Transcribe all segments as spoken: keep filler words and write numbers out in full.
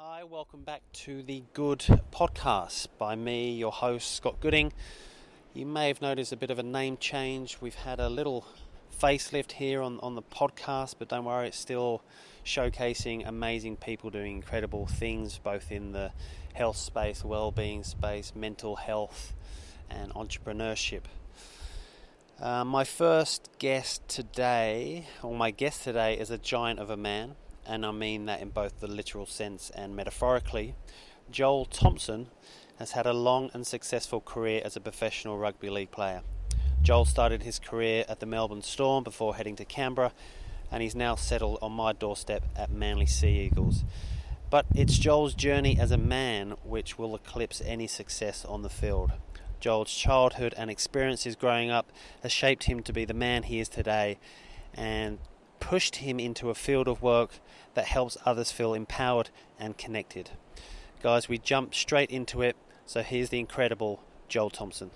Hi, welcome back to the Good Podcast by me, your host, Scott Gooding. You may have noticed a bit of a name change. We've had a little facelift here on, on the podcast, but don't worry, it's still showcasing amazing people doing incredible things, both in the health space, well-being space, mental health, and entrepreneurship. Uh, my first guest today, or my guest today, is a giant of a man. And I mean that in both the literal sense and metaphorically. Joel Thompson has had a long and successful career as a professional rugby league player. Joel started his career at the Melbourne Storm before heading to Canberra, and he's now settled on my doorstep at Manly Sea Eagles. But it's Joel's journey as a man which will eclipse any success on the field. Joel's childhood and experiences growing up has shaped him to be the man he is today, and pushed him into a field of work that helps others feel empowered and connected. Guys, we jump straight into it, so here's the incredible Joel Thompson.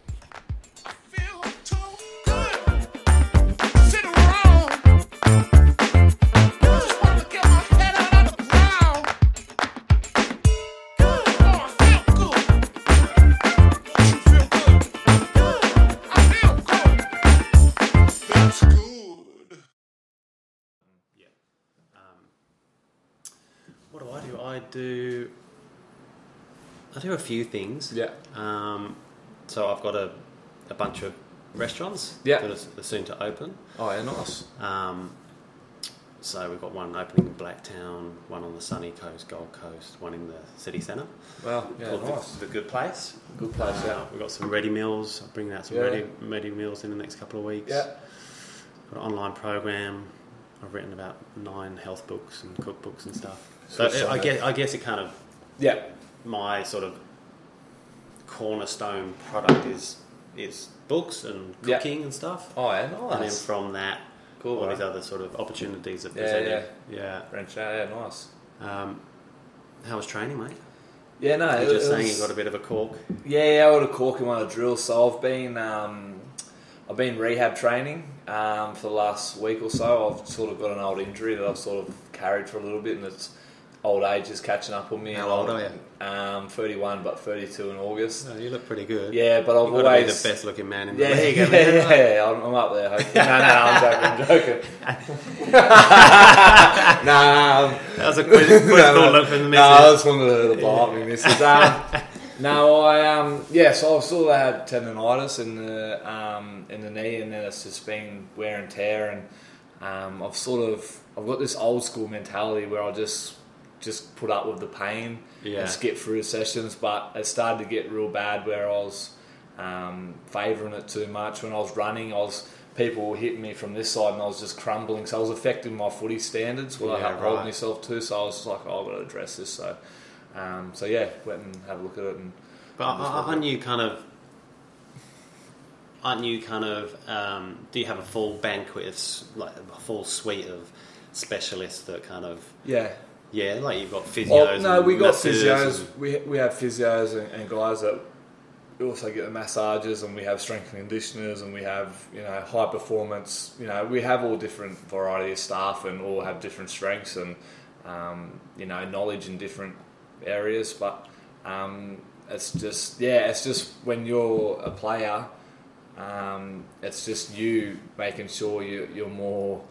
I do I do a few things. Yeah. Um, so I've got a, a bunch of restaurants yeah. that are soon to open. Oh, yeah, nice. Um, so we've got one opening in Blacktown, one on the sunny coast, Gold Coast, one in the city centre. Well, yeah, nice. The, the Good Place. Good Place, uh, yeah. We've got some ready meals. I'm bringing out some yeah. ready, ready meals in the next couple of weeks. Yeah. Got an online program. I've written about nine health books and cookbooks and stuff. So it, I guess I guess it kind of yeah. My sort of cornerstone product is is books and cooking yeah. and stuff. Oh, yeah, nice. And then from that, cool, all right. these other sort of opportunities are presented. Yeah, yeah, yeah. yeah nice. Um, how was training, mate? Yeah, no, you're just was, saying you got a bit of a cork. Yeah, yeah, I got a cork in one of the drills. So I've been um, I've been rehab training. Um, for the last week or so, I've sort of got an old injury that I've sort of carried for a little bit, and it's old age is catching up on me. How old are you? Um, thirty-one, but thirty-two in August. Oh, you look pretty good. Yeah, but I've You've always got to be the best looking man in the yeah, league. Yeah, man. yeah, yeah. I'm, I'm up there. Hopefully. No, no, I'm joking. I'm joking. nah, um, that was a quick call up from the missus. No, I just wanted to blow up my missus. Um, No, I um yeah, so I've still had tendonitis in the um in the knee, and then it's just been wear and tear, and um I've sort of I've got this old school mentality where I just just put up with the pain yeah. and skip through sessions, but it started to get real bad where I was um favouring it too much. When I was running, I was people were hitting me from this side, and I was just crumbling, so I was affecting my footy standards, what yeah, I held right. myself to. So I was just like, oh, I've got to address this. So. Um, so yeah, went and had a look at it. And but aren't you kind of, aren't you kind of, um, do you have a full banquet, of, like a full suite of specialists that kind of yeah, yeah, like you've got physios? Well, no, and we got physios. And... We we have physios and, and guys that we also get the massages, and we have strength and conditioners, and we have you know high performance. You know, we have all different variety of staff, and all have different strengths and um, you know knowledge and different. Areas, but um, it's just yeah, it's just when you're a player, um, it's just you making sure you, you're more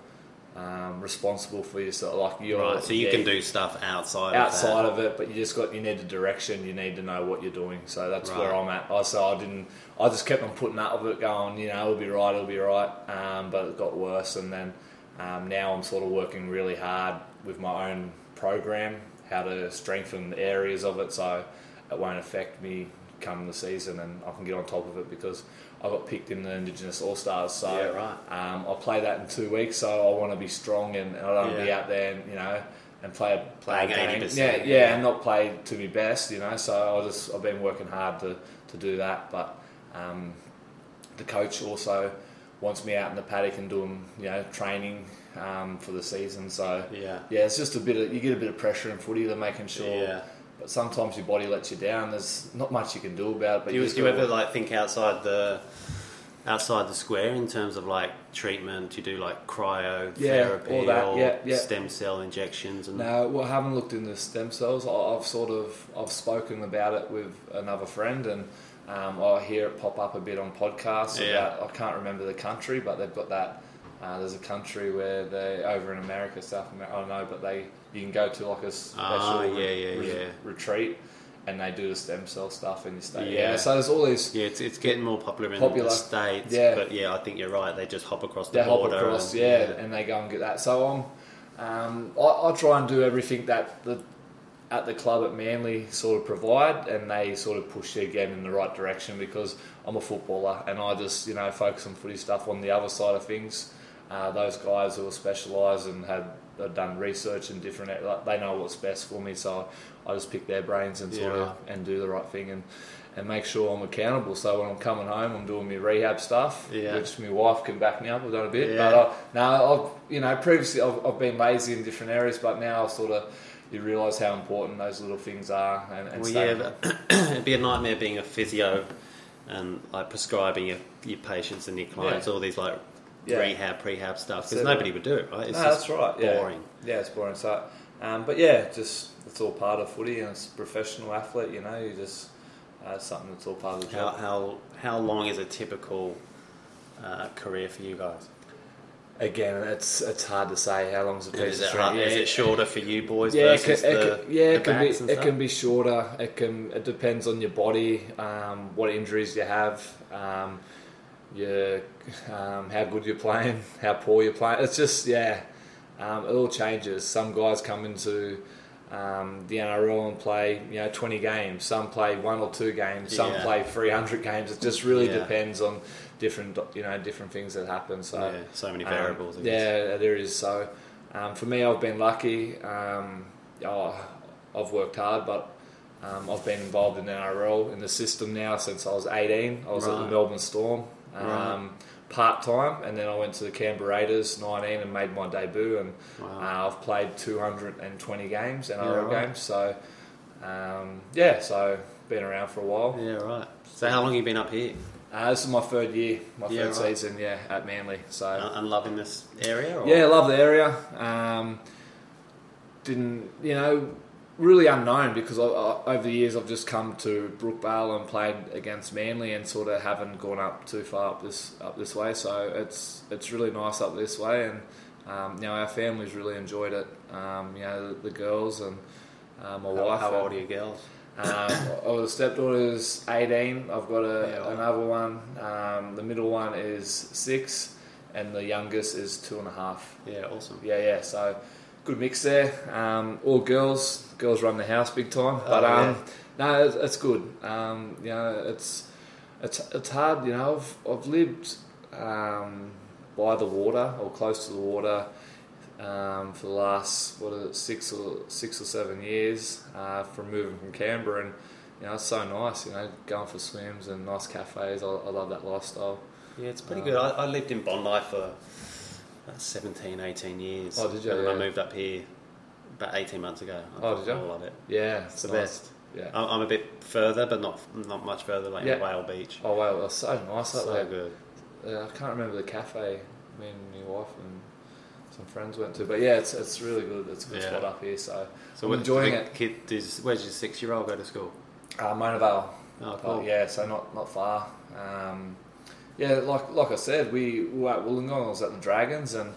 um, responsible for yourself. Like you're right, so you yeah, can do stuff outside outside of, that. of it, but you just got you need a direction. You need to know what you're doing. So that's right. where I'm at. I so I didn't. I just kept on putting up with it, going, you know, it'll be right, it'll be right. Um, but it got worse, and then um, now I'm sort of working really hard with my own program. How to strengthen the areas of it so it won't affect me come the season, and I can get on top of it because I got picked in the Indigenous All Stars. So yeah, right. um, I play that in two weeks, so I want to be strong and, and I don't want to yeah. be out there and you know and play play a game. Yeah, yeah, yeah, and not play to my best, you know. So I just I've been working hard to, to do that, but um, the coach also wants me out in the paddock and doing you know training. Um, for the season, so yeah. yeah, it's just a bit of you get a bit of pressure in footy. They're making sure, yeah. but sometimes your body lets you down. There's not much you can do about it. But do you, you, you ever like think outside the outside the square in terms of like treatment? You do like cryotherapy yeah, all that. or yeah, yeah. stem cell injections? And no, well, I haven't looked into stem cells. I've sort of I've spoken about it with another friend, and um, I hear it pop up a bit on podcasts. Yeah. About, I can't remember the country, but they've got that. Uh, there's a country where they over in America, South America. I don't know, but they you can go to like a special ah, yeah, yeah, re- yeah. retreat. And they do the stem cell stuff in the States. Yeah. yeah, so there's all these... Yeah, it's it's getting more popular in popular. the States. Yeah. But yeah, I think you're right. They just hop across the they border. They hop across, and, yeah, yeah, and they go and get that. So I'm, um, I, I try and do everything that the at the club at Manly sort of provide, and they sort of push their game in the right direction, because I'm a footballer and I just, you know, focus on footy stuff on the other side of things. Uh, those guys who are specialised and have... I've done research and different, like, they know what's best for me, so I just pick their brains and sort yeah. of and do the right thing and, and make sure I'm accountable. So when I'm coming home, I'm doing my rehab stuff, yeah. which my wife can back me up. I've done a bit, yeah. but I, no, I've you know previously I've, I've been lazy in different areas, but now I sort of you realise how important those little things are. And, and well, yeah, but it'd be a nightmare being a physio and like prescribing your, your patients and your clients yeah. all these like. Yeah. Rehab, prehab stuff, because nobody would do it, right? It's no, just that's right. boring. Yeah. yeah, it's boring. So, um, but yeah, just it's all part of footy, and it's a professional athlete. You know, you just uh, it's something that's all part of the job. How how how long is a typical uh, career for you guys? Again, it's it's hard to say how long's a piece of string. Yeah. Is it shorter for you boys? Yeah, versus it can, the, it can, yeah, the it can backs be. And it stuff? Can be shorter. It can. It depends on your body, um, what injuries you have. Um, Yeah, um, how good you're playing, how poor you're playing. It's just, yeah, um, it all changes. Some guys come into um, the N R L and play, you know, twenty games. Some play one or two games. Some yeah. play three hundred games. It just really yeah. depends on different, you know, different things that happen. So yeah, so many variables. Um, yeah, there is. So um, for me, I've been lucky. Um, oh, I've worked hard, but. Um, I've been involved in N R L in the system now since I was eighteen. I was right. at the Melbourne Storm um, right. part-time, and then I went to the Canberra Raiders nineteen and made my debut, and wow. uh, I've played two hundred twenty games, N R L yeah, right. games, so um, yeah, so been around for a while. Yeah, right. So how long have you been up here? Uh, this is my third year, my yeah, third right. season, yeah, at Manly. So uh, and loving this area? Or? Yeah, love the area. Um, didn't, you know... Really unknown, because I, I, over the years I've just come to Brookvale and played against Manly and sort of haven't gone up too far up this up this way. So it's it's really nice up this way, and um, you know, our family's really enjoyed it. Um, you know, the, the girls and uh, my how, wife. How old are your girls? Um, well, the stepdaughter's eighteen. I've got a, yeah, well. another one. Um, the middle one is six, and the youngest is two and a half. Yeah, awesome. Yeah, yeah. So. Good mix there. Um, all girls, girls run the house big time. But um, oh, yeah. no, it's, it's good. Um, you know, it's it's it's hard. You know, I've I've lived um, by the water or close to the water um, for the last what is it, six or six or seven years uh, from moving from Canberra, and you know, it's so nice. You know, going for swims and nice cafes. I, I love that lifestyle. Yeah, it's pretty um, good. I, I lived in Bondi for. seventeen, eighteen years. Oh, did you? And yeah. I moved up here about eighteen months ago. I oh, did you? I love it. Yeah, it's the nice. best. Yeah, I'm, I'm a bit further, but not not much further, like yeah. Whale Beach. Oh, Whale, wow. That's so nice up so there. So good. Yeah, I can't remember the cafe me and my wife and some friends went to, but yeah, it's it's really good. It's a good yeah. spot up here, so, so I'm enjoying it. Kid is, where's your six-year-old go to school? Uh, Mona Vale. Oh, cool. Uh, yeah, so not, not far. Um... Yeah, like like I said, we were at Wollongong, I was at the Dragons, and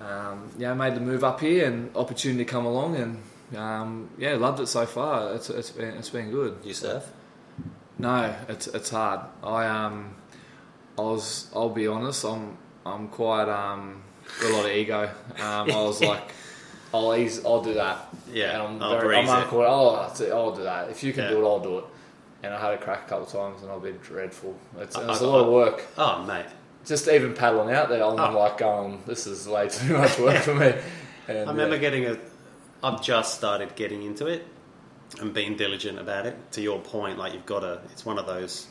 um, yeah, made the move up here, and opportunity come along, and um, yeah, loved it so far. It's it's been it's been good. You surf? No, it's it's hard. I um, I was I'll be honest, I'm I'm quite um, got a lot of ego. Um, I was like, I'll ease, I'll do that. Yeah, and I'm I'll very, breeze I'm it. Oh, I'll do that. If you can yeah. do it, I'll do it. And I had a crack a couple of times, and I've been dreadful. It's, it's a lot of work. Oh, mate. Just even paddling out there, I'm oh. like going, this is way too much work for me. And, I remember yeah. getting a... I've just started getting into it and being diligent about it. To your point, like you've got to... It's one of those...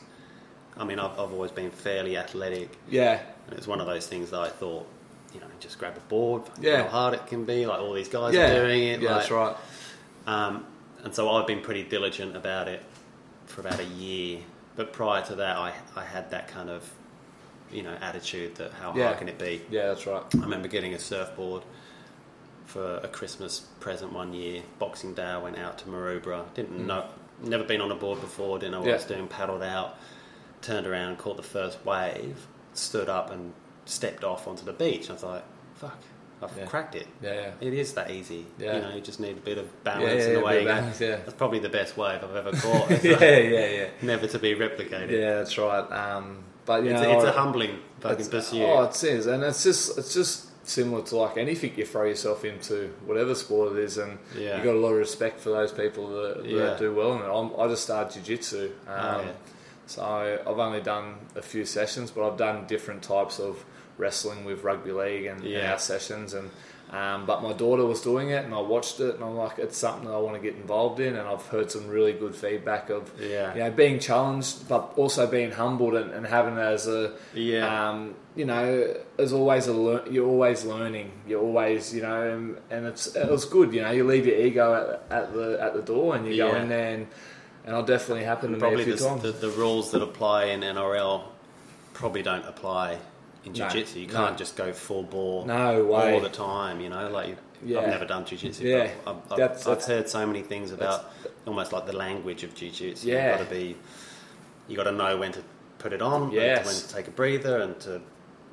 I mean, I've, I've always been fairly athletic. Yeah. And it's one of those things that I thought, you know, just grab a board, yeah. how hard it can be, like all these guys yeah. are doing it. Yeah, like, that's right. Um, and so I've been pretty diligent about it for about a year, but prior to that I I had that kind of you know, attitude that how yeah. high can it be? Yeah, that's right. I remember getting a surfboard for a Christmas present one year. Boxing Day, I went out to Maroubra. Didn't mm. know, never been on a board before. Didn't know what yeah. I was doing. Paddled out, turned around, caught the first wave, stood up and stepped off onto the beach. I was like, fuck. I've yeah. cracked it. Yeah, yeah, it is that easy. Yeah. You know, you just need a bit of balance yeah, yeah, in the way. Balance, yeah. That's probably the best wave I've ever caught. It's yeah, like, yeah, yeah. Never to be replicated. Yeah, that's right. Um, but you it's, know, a, it's I, a humbling fucking pursuit. Oh, it is, and it's just it's just similar to like anything you throw yourself into, whatever sport it is, and yeah. you got a lot of respect for those people that, that yeah. do well in it. I'm, I just started jiu-jitsu, um, oh, yeah. so I've only done a few sessions, but I've done different types of wrestling with rugby league and, yeah. and our sessions, and um, but my daughter was doing it and I watched it and I'm like, it's something that I want to get involved in, and I've heard some really good feedback of yeah. you know, being challenged but also being humbled and, and having it as a yeah. um, you know, as always a lear- you're always learning, you're always, you know, and, and it's it was good, you know, you leave your ego at, at the at the door and you yeah. go in there, and and it definitely happened to probably me a few times. The, the rules that apply in N R L probably don't apply in jiu-jitsu. No, you can't no. just go full bore no all the time, you know, like yeah. I've never done jiu-jitsu yeah. but I've, I've, that's, I've that's, heard so many things about almost like the language of jiu-jitsu. Yeah. You've got to be, you got to know when to put it on, yes. when to take a breather and to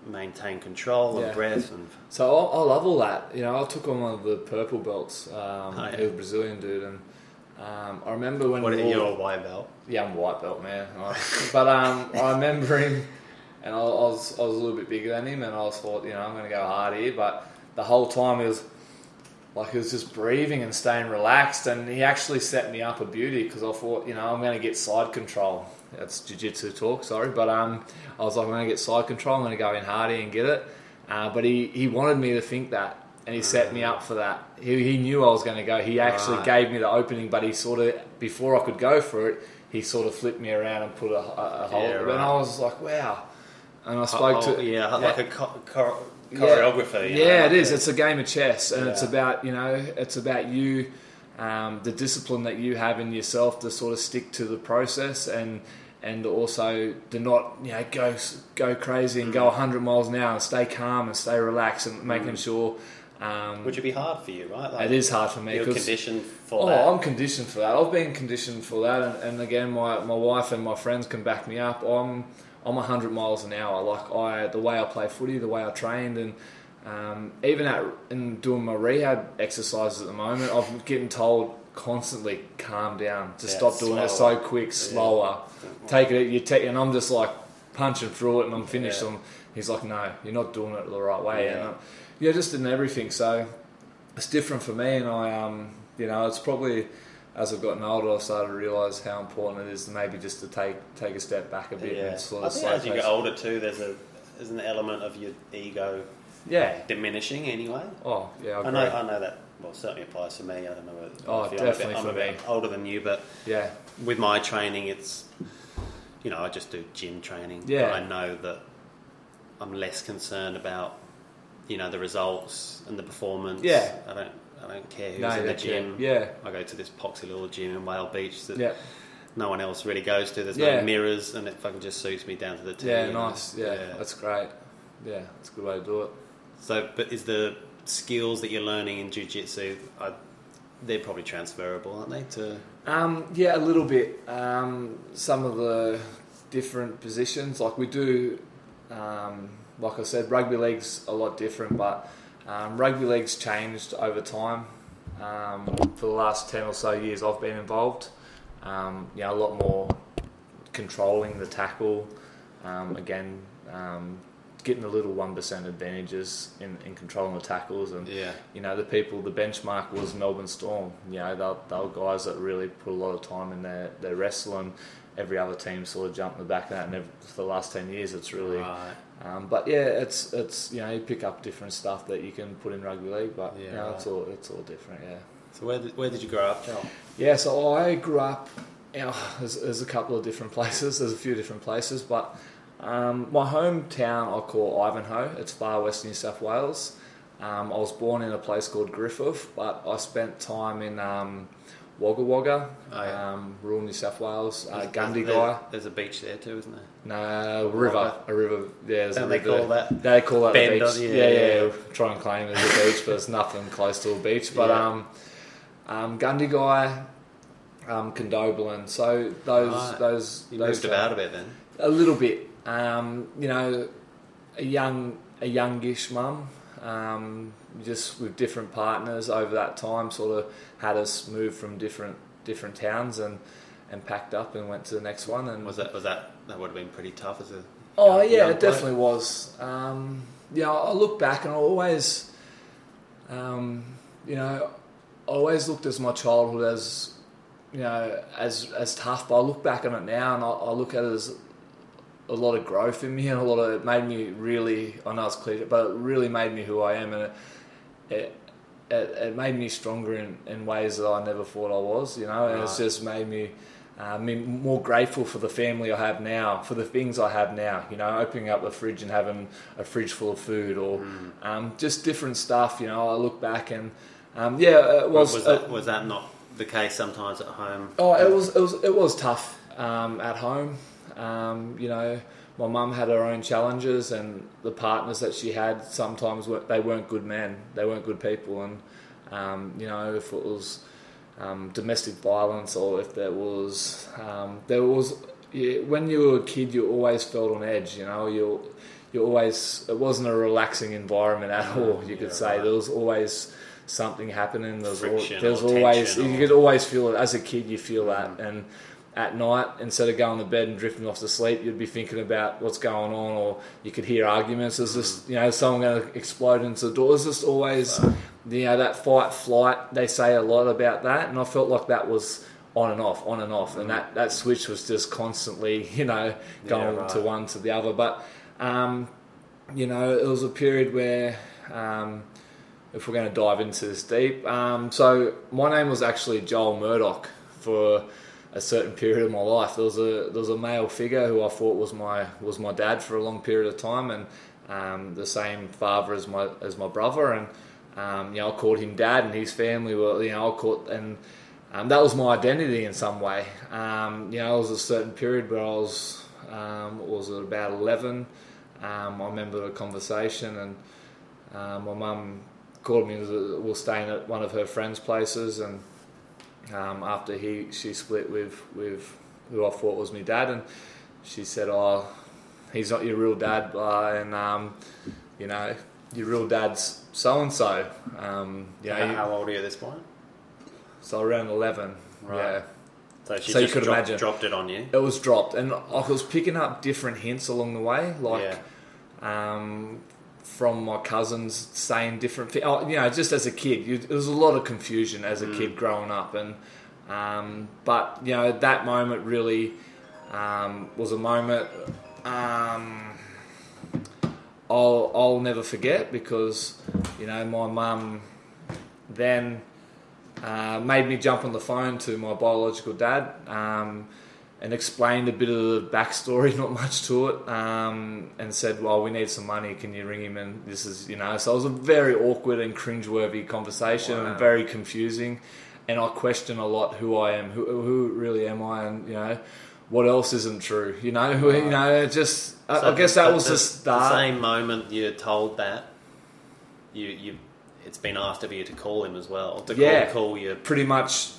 maintain control yeah. and breath. And so I, I love all that, you know. I took on one of the purple belts, um, oh, yeah. he was a Brazilian dude, and um, I remember when what we are you, a white belt? Yeah, I'm a white belt, man. But um, I remember him. And I was I was a little bit bigger than him, and I was thought, you know, I'm going to go hard here. But the whole time it was like he was just breathing and staying relaxed, and he actually set me up a beauty, because I thought, you know, I'm going to get side control. That's jiu-jitsu talk, sorry. But um, I was like, I'm going to get side control. I'm going to go in hard here and get it. Uh, but he, he wanted me to think that, and he set me up for that. He he knew I was going to go. He actually right. gave me the opening, but he sort of, before I could go for it, he sort of flipped me around and put a, a, a hold. Yeah, right. And I was like, wow. And I spoke oh, to... Yeah, yeah, like a cho- cho- choreography. Yeah, you know, yeah like it is. That. It's a game of chess. And yeah. it's about, you know, it's about you, um, the discipline that you have in yourself to sort of stick to the process, and and also to not, you know, go go crazy and mm. go one hundred miles an hour and stay calm and stay relaxed and making mm. sure... Um, Which would be hard for you, right? Like, it is hard for me. You're conditioned for oh, that. Oh, I'm conditioned for that. I've been conditioned for that. And, and again, my, my wife and my friends can back me up. I'm... I'm one hundred miles an hour, like I, the way I play footy, the way I trained, and um, even at in doing my rehab exercises at the moment, I'm getting told constantly, calm down, just yeah, stop doing slower. It so quick, slower, yeah. take it, you take, and I'm just like punching through it, and I'm finished, yeah. and he's like, no, you're not doing it the right way, yeah. and I, yeah, just in everything, so it's different for me, and I, um, you know, it's probably... As I've gotten older, I've started to realise how important it is maybe just to take take a step back a bit yeah. and sort of. I think as you get older too, there's a there's an element of your ego, yeah, like, diminishing anyway. Oh yeah, I, agree. I know I know that. Well, certainly applies to me. I don't know. Whether, oh, definitely I'm a bit, I'm a bit older than you, but yeah, with my training, it's you know I just do gym training. Yeah, but I know that I'm less concerned about you know the results and the performance. Yeah, I don't. I don't care who's no, in the gym. Yeah. I go to this poxy little gym in Whale Beach that yeah. no one else really goes to. There's yeah. no mirrors, and it fucking just suits me down to the T. Yeah, nice. Yeah. yeah, that's great. Yeah, that's a good way to do it. So, but is the skills that you're learning in jiu-jitsu, are, they're probably transferable, aren't they? To um, yeah, a little bit. Um, some of the different positions, like we do, um, like I said, rugby league's a lot different, but. Um, rugby league's changed over time. Um, for the last ten or so years, I've been involved. Um, you know, a lot more controlling the tackle. Um, again, um, getting the little one percent advantages in, in controlling the tackles, and yeah. you know, the people. The benchmark was Melbourne Storm. You know, they were guys that really put a lot of time in their their wrestling. Every other team sort of jumped in the back of that, and every, for the last ten years, it's really. Right. Um, but yeah, it's it's you know you pick up different stuff that you can put in rugby league, but yeah, you know, right. it's all it's all different. Yeah. So where did, where did you grow up, Joel? Yeah, so I grew up. You know, there's, there's a couple of different places. There's a few different places, but um, my hometown I call Ivanhoe. It's far west New South Wales. Um, I was born in a place called Griffith, but I spent time in um, Wagga Wagga, oh, yeah. um, rural New South Wales, uh, Gundagai. There, there's a beach there too, isn't there? No, a river, Wagga. a river. Yeah, there's Don't a river. They call that. They call that Bend, the beach. Yeah, yeah, yeah. yeah. Try and claim it as a beach, but it's nothing close to a beach. But yeah. um, um, Gundagai, um, Condobolin. So those, right. those, you those. Moved about a bit then. A little bit. Um, you know, a young, a youngish mum. Um, just with different partners over that time, sort of had us move from different different towns and, and packed up and went to the next one. And was that was that that would have been pretty tough as a oh young, yeah young it bloke. Definitely was. Um, yeah, I look back and I always, um, you know, I always looked at my childhood as you know as as tough, but I look back on it now and I, I look at it as a lot of growth in me and a lot of it made me really I know it's cliche but it really made me who I am, and it it, it made me stronger in, in ways that I never thought I was, you know and right. It's just made me um, more grateful for the family I have now, for the things I have now, you know opening up the fridge and having a fridge full of food, or mm. um, just different stuff. you know I look back and um, yeah it was was that, uh, was that not the case sometimes at home? oh it was it was it was tough um, at home. Um, you know, my mum had her own challenges, and the partners that she had sometimes were, they weren't good men, they weren't good people, and um, you know, if it was um, domestic violence, or if there was, um, there was yeah, when you were a kid, you always felt on edge. You know, you you always it wasn't a relaxing environment at all. You could yeah, say right. There was always something happening. There was, Friction, there was always or... you could always feel it as a kid. You feel mm. that and. At night, instead of going to bed and drifting off to sleep, you'd be thinking about what's going on, or you could hear arguments. Is this, you know, someone going to explode into the door? Is this always, you know, that fight, flight? They say a lot about that, and I felt like that was on and off, on and off, and that, that switch was just constantly, you know, going yeah, right. to one to the other. But, um, you know, it was a period where, um, if we're going to dive into this deep, um, so my name was actually Joel Murdoch for a certain period of my life. There was a there was a male figure who I thought was my was my dad for a long period of time, and um, the same father as my as my brother, and um, you know I called him Dad, and his family were you know I called and um, that was my identity in some way. Um, you know, it was a certain period where I was um, was it about eleven. Um, I remember a conversation, and uh, my mum called me. We were staying at one of her friends' places, and. Um, after he she split with, with who I thought was my dad, and she said, "Oh, he's not your real dad, uh, and um, you know your real dad's so and so." How old are you at this point? So around eleven, right? Yeah. So she so just you could dropped, imagine dropped it on you. It was dropped, and I was picking up different hints along the way, like yeah. um, from my cousins saying different things. You know, just as a kid, you, there was a lot of confusion as a mm. kid growing up. And um, but, you know, that moment really um, was a moment um, I'll, I'll never forget, because, you know, my mum then uh, made me jump on the phone to my biological dad um, and explained a bit of the backstory, not much to it, um, and said, "Well, we need some money. Can you ring him?" And this is, you know, so it was a very awkward and cringeworthy conversation, wow. and very confusing. And I question a lot who I am, who, who really am I, and you know, what else isn't true, you know, who, right. you know, just. So I, I guess that was the, the start. The same moment you're told that, you you, it's been asked of you to call him as well. To yeah, call, call you pretty much.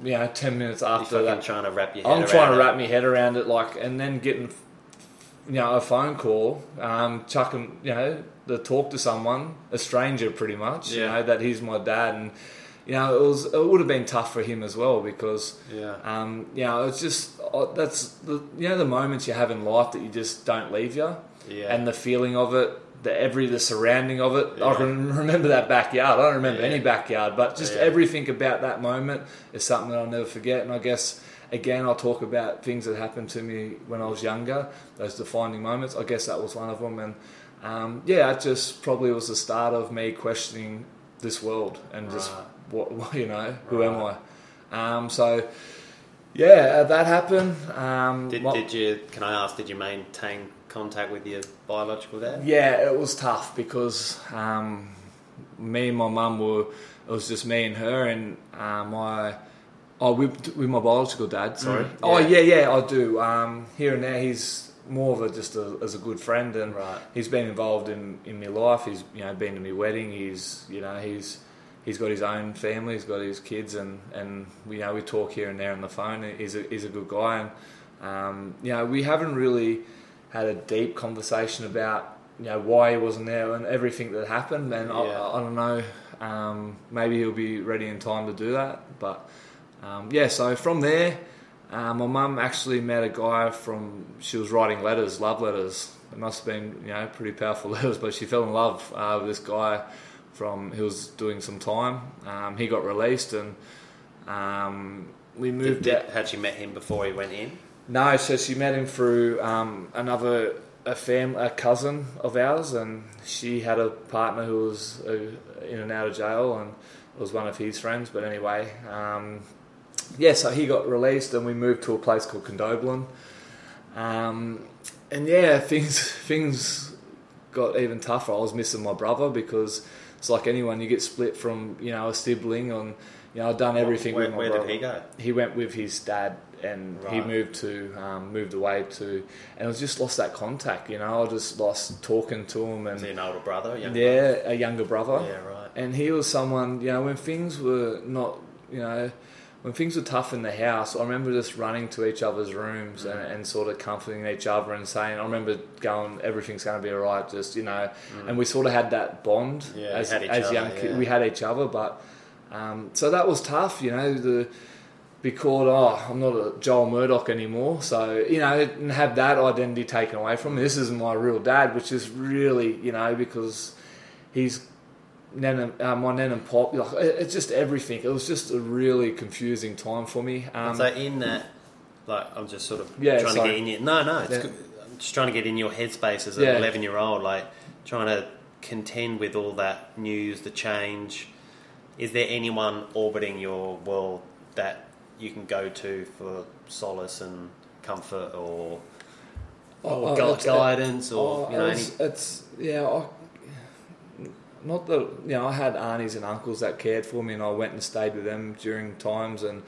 You know, ten minutes after that, trying to wrap your head I'm around trying to it. wrap my head around it, like, and then getting, you know, a phone call, um, chucking, you know, the talk to someone, a stranger, pretty much, yeah. you know, that he's my dad, and you know, it was, it would have been tough for him as well, because, yeah, um, you know, it's just that's the, you know, the moments you have in life that you just don't leave you, yeah, and the feeling of it. The every the surrounding of it, yeah. I can remember that backyard. I don't remember yeah. any backyard, but just yeah. everything about that moment is something that I'll never forget. And I guess again, I'll talk about things that happened to me when I was younger, those defining moments. I guess that was one of them. And um, yeah, it just probably was the start of me questioning this world and just right. what you know, who right. am I? Um, so yeah, that happened. Um, did, my, did you? Can I ask? Did you maintain contact with your biological dad? Yeah, it was tough because um, me and my mum were, it was just me and her, and uh, my Oh, with, with my biological dad, sorry. Mm, yeah. Oh, yeah, yeah, I do. Um, here and there, he's more of a, just a, as a good friend, and right. he's been involved in, in my life. He's, you know, been to my wedding. He's, you know, he's he's got his own family. He's got his kids, and, and you know, we talk here and there on the phone. He's a, he's a good guy, and um, you know, we haven't really had a deep conversation about, you know, why he wasn't there and everything that happened. And yeah. I, I don't know, um, maybe he'll be ready in time to do that, but. Um, yeah, so from there, um, my mum actually met a guy from, she was writing letters, love letters. It must have been, you know, pretty powerful letters, but she fell in love uh, with this guy from, who was doing some time. Um, he got released and um, we moved Did, out. Had she met him before he went in? No, so she met him through um, another, a family, a cousin of ours, and she had a partner who was uh, in and out of jail and was one of his friends, but anyway... Um, Yeah, so he got released and we moved to a place called Condobolin. Um, and yeah, things things got even tougher. I was missing my brother because it's like anyone, you get split from, you know, a sibling on, you know, I've done everything where, with my where brother. Where did he go? He went with his dad and right. he moved to, um, moved away to, and I just lost that contact, you know, I just lost talking to him. And was he an older brother? A younger yeah, brother? a younger brother. Yeah, right. And he was someone, you know, when things were not, you know, when things were tough in the house, I remember just running to each other's rooms mm. and, and sort of comforting each other and saying, I remember going, everything's going to be all right, just, you know. Mm. And we sort of had that bond yeah, as, had as other, young kids. Yeah. We had each other, but... Um, so that was tough, you know, to be called, oh, I'm not a Joel Murdoch anymore. So, you know, and have that identity taken away from me. This isn't my real dad, which is really, you know, because he's... Nan and, uh, my nan and pop, like, it's just everything. It was just a really confusing time for me. Um, so in that, like, I'm just sort of yeah, trying sorry. to get in your... No, no, it's yeah. good. I'm just trying to get in your headspace as an yeah. eleven-year-old, like, trying to contend with all that news, the change. Is there anyone orbiting your world that you can go to for solace and comfort or, or oh, gu- guidance it, or, oh, you know, it's, any... it's yeah, I... Not that, you know, I had aunties and uncles that cared for me and I went and stayed with them during times, and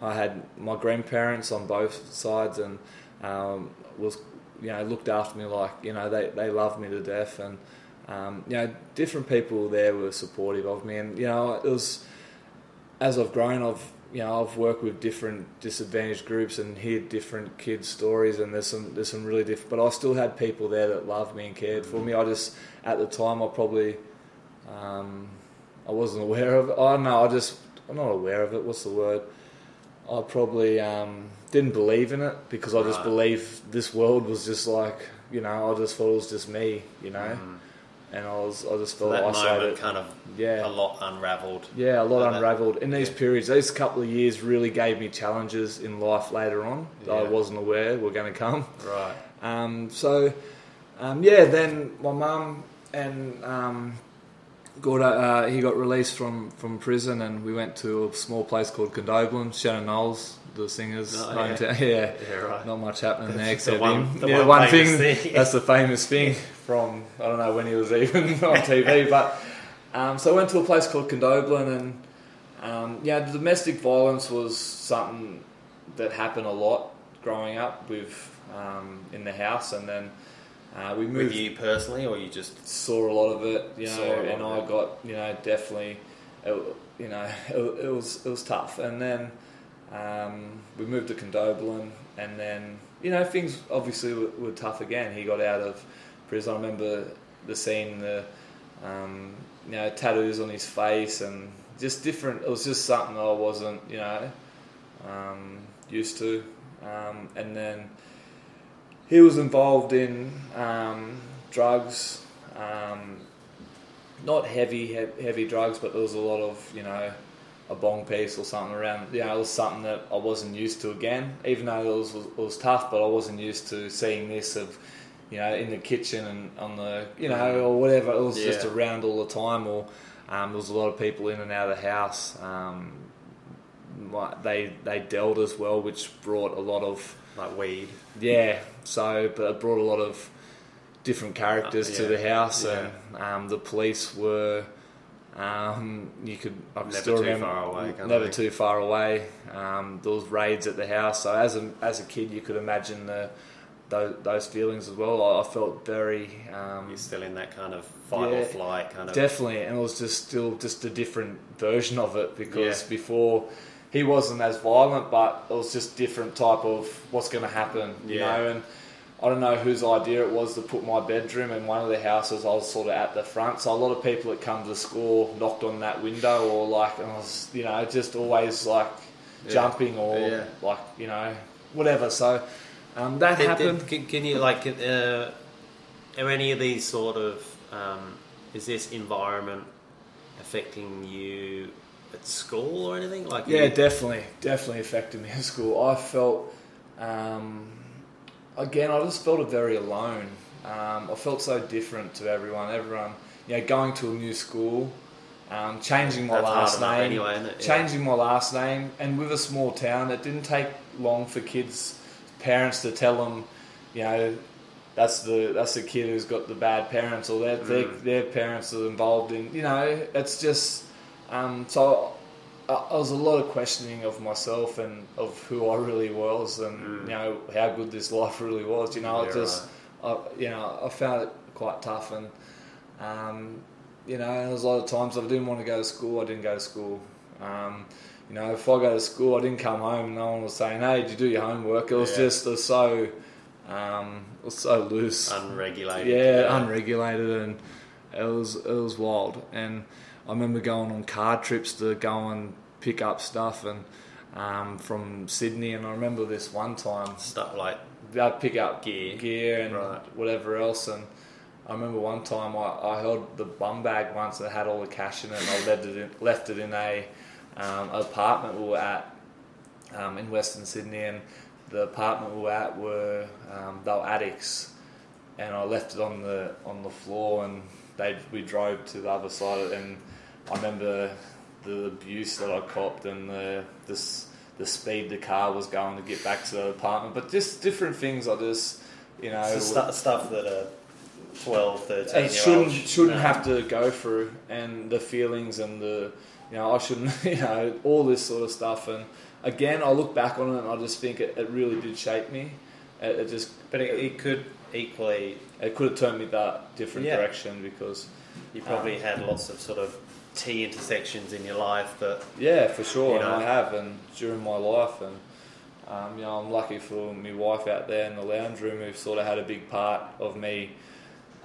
I had my grandparents on both sides and um, was, you know, looked after me like, you know, they, they loved me to death, and, um, you know, different people there were supportive of me, and, you know, it was, as I've grown, I've, you know, I've worked with different disadvantaged groups and heard different kids' stories, and there's some there's some really different, but I still had people there that loved me and cared for me. I just, at the time, I probably... Um, I wasn't aware of it. Oh no, I just I'm not aware of it. What's the word? I probably um, didn't believe in it because I just right. believed this world was just like, you know, I just thought it was just me, you know, mm. and I was I just felt so that isolated. Moment kind of yeah. a lot unravelled. Yeah, a lot unravelled. In these yeah. periods, these couple of years really gave me challenges in life later on yeah. that I wasn't aware were going to come. Right. Um, so, um, yeah, then my mum and. Um, Got, uh, he got released from, from prison, and we went to a small place called Condobolin. Shannon Noll's, the singer's oh, hometown. Yeah. yeah, yeah, right. Not much happening there except the one, him. The yeah, one, one thing, thing. That's the famous thing from I don't know when he was even on T V. But um, so I went to a place called Condobolin, and um, yeah, the domestic violence was something that happened a lot growing up with um, in the house, and then. Uh, we moved. With you personally, or you just saw a lot of it, you know, and I it. got, you know, definitely, it, you know, it, it was it was tough. And then um, we moved to Condobolin, and then, you know, things obviously were, were tough again. He got out of prison. I remember the scene, the um, you know, tattoos on his face, and just different. It was just something that I wasn't, you know, um, used to, um, and then. He was involved in um, drugs, um, not heavy, he- heavy drugs, but there was a lot of, you know, a bong piece or something around. You know, it was something that I wasn't used to again, even though it was, it was tough, but I wasn't used to seeing this of, you know, in the kitchen and on the, you know, or whatever. It was yeah. just around all the time, or um, there was a lot of people in and out of the house. Um, they, they dealt as well, which brought a lot of... Like weed. Yeah. So, but it brought a lot of different characters uh, yeah, to the house, yeah. and um, the police were Um, you could I've never too remember, far away. Never they? too far away. Um, those raids at the house. So as a as a kid, you could imagine the those, those feelings as well. I, I felt very. Um, You're still in that kind of fight yeah, or flight kind of. Definitely, and it was just still just a different version of it because yeah. before he wasn't as violent, but it was just different type of what's going to happen, you yeah. know and. I don't know whose idea it was to put my bedroom in one of the houses. I was sort of at the front, so a lot of people that come to the school knocked on that window, or like, and I was, you know, just always like yeah. jumping or yeah. like, you know, whatever. So um, that did, happened. Did, can you like, uh, are any of these sort of, um, is this environment affecting you at school or anything? Like, yeah, you... definitely, definitely affected me at school. I felt. Um, Again, I just felt very alone. Um, I felt so different to everyone. Everyone, you know, going to a new school, um, changing my That's last name, anyway, isn't it? Yeah. changing my last name, and with a small town, it didn't take long for kids' parents to tell them, you know, that's the that's the kid who's got the bad parents, or their mm. their parents are involved in, you know, it's just um, so. I was a lot of questioning of myself and of who I really was, and mm. you know how good this life really was. You know, yeah, I just, right. I, you know, I found it quite tough, and um, you know, there was a lot of times I didn't want to go to school. I didn't go to school. Um, you know, if I go to school, I didn't come home. No one was saying, "Hey, did you do your homework?" It was yeah. just it was so, um, it was so loose, unregulated. Yeah, yeah, unregulated, and it was it was wild and. I remember going on car trips to go and pick up stuff and um, from Sydney, and I remember this one time stuff like I'd pick up gear, gear and right. whatever else. And I remember one time I, I held the bum bag once that had all the cash in it, and I left it in, left it in a um, apartment we were at um, in Western Sydney, and the apartment we were at were um, they were addicts, and I left it on the on the floor, and they we drove to the other side of it, and I remember the abuse that I copped and the this the speed the car was going to get back to the apartment, but just different things. I just you know it's st- stuff that a twelve, thirteen year shouldn't old shouldn't no. have to go through, and the feelings and the you know I shouldn't you know all this sort of stuff. And again, I look back on it and I just think it, it really did shape me. It, it just but it, it could equally it could have turned me that different yeah. direction, because you probably um, had lots of sort of T intersections in your life that yeah for sure you know, and I have and during my life, and um, you know I'm lucky for my wife out there in the lounge room who've sort of had a big part of me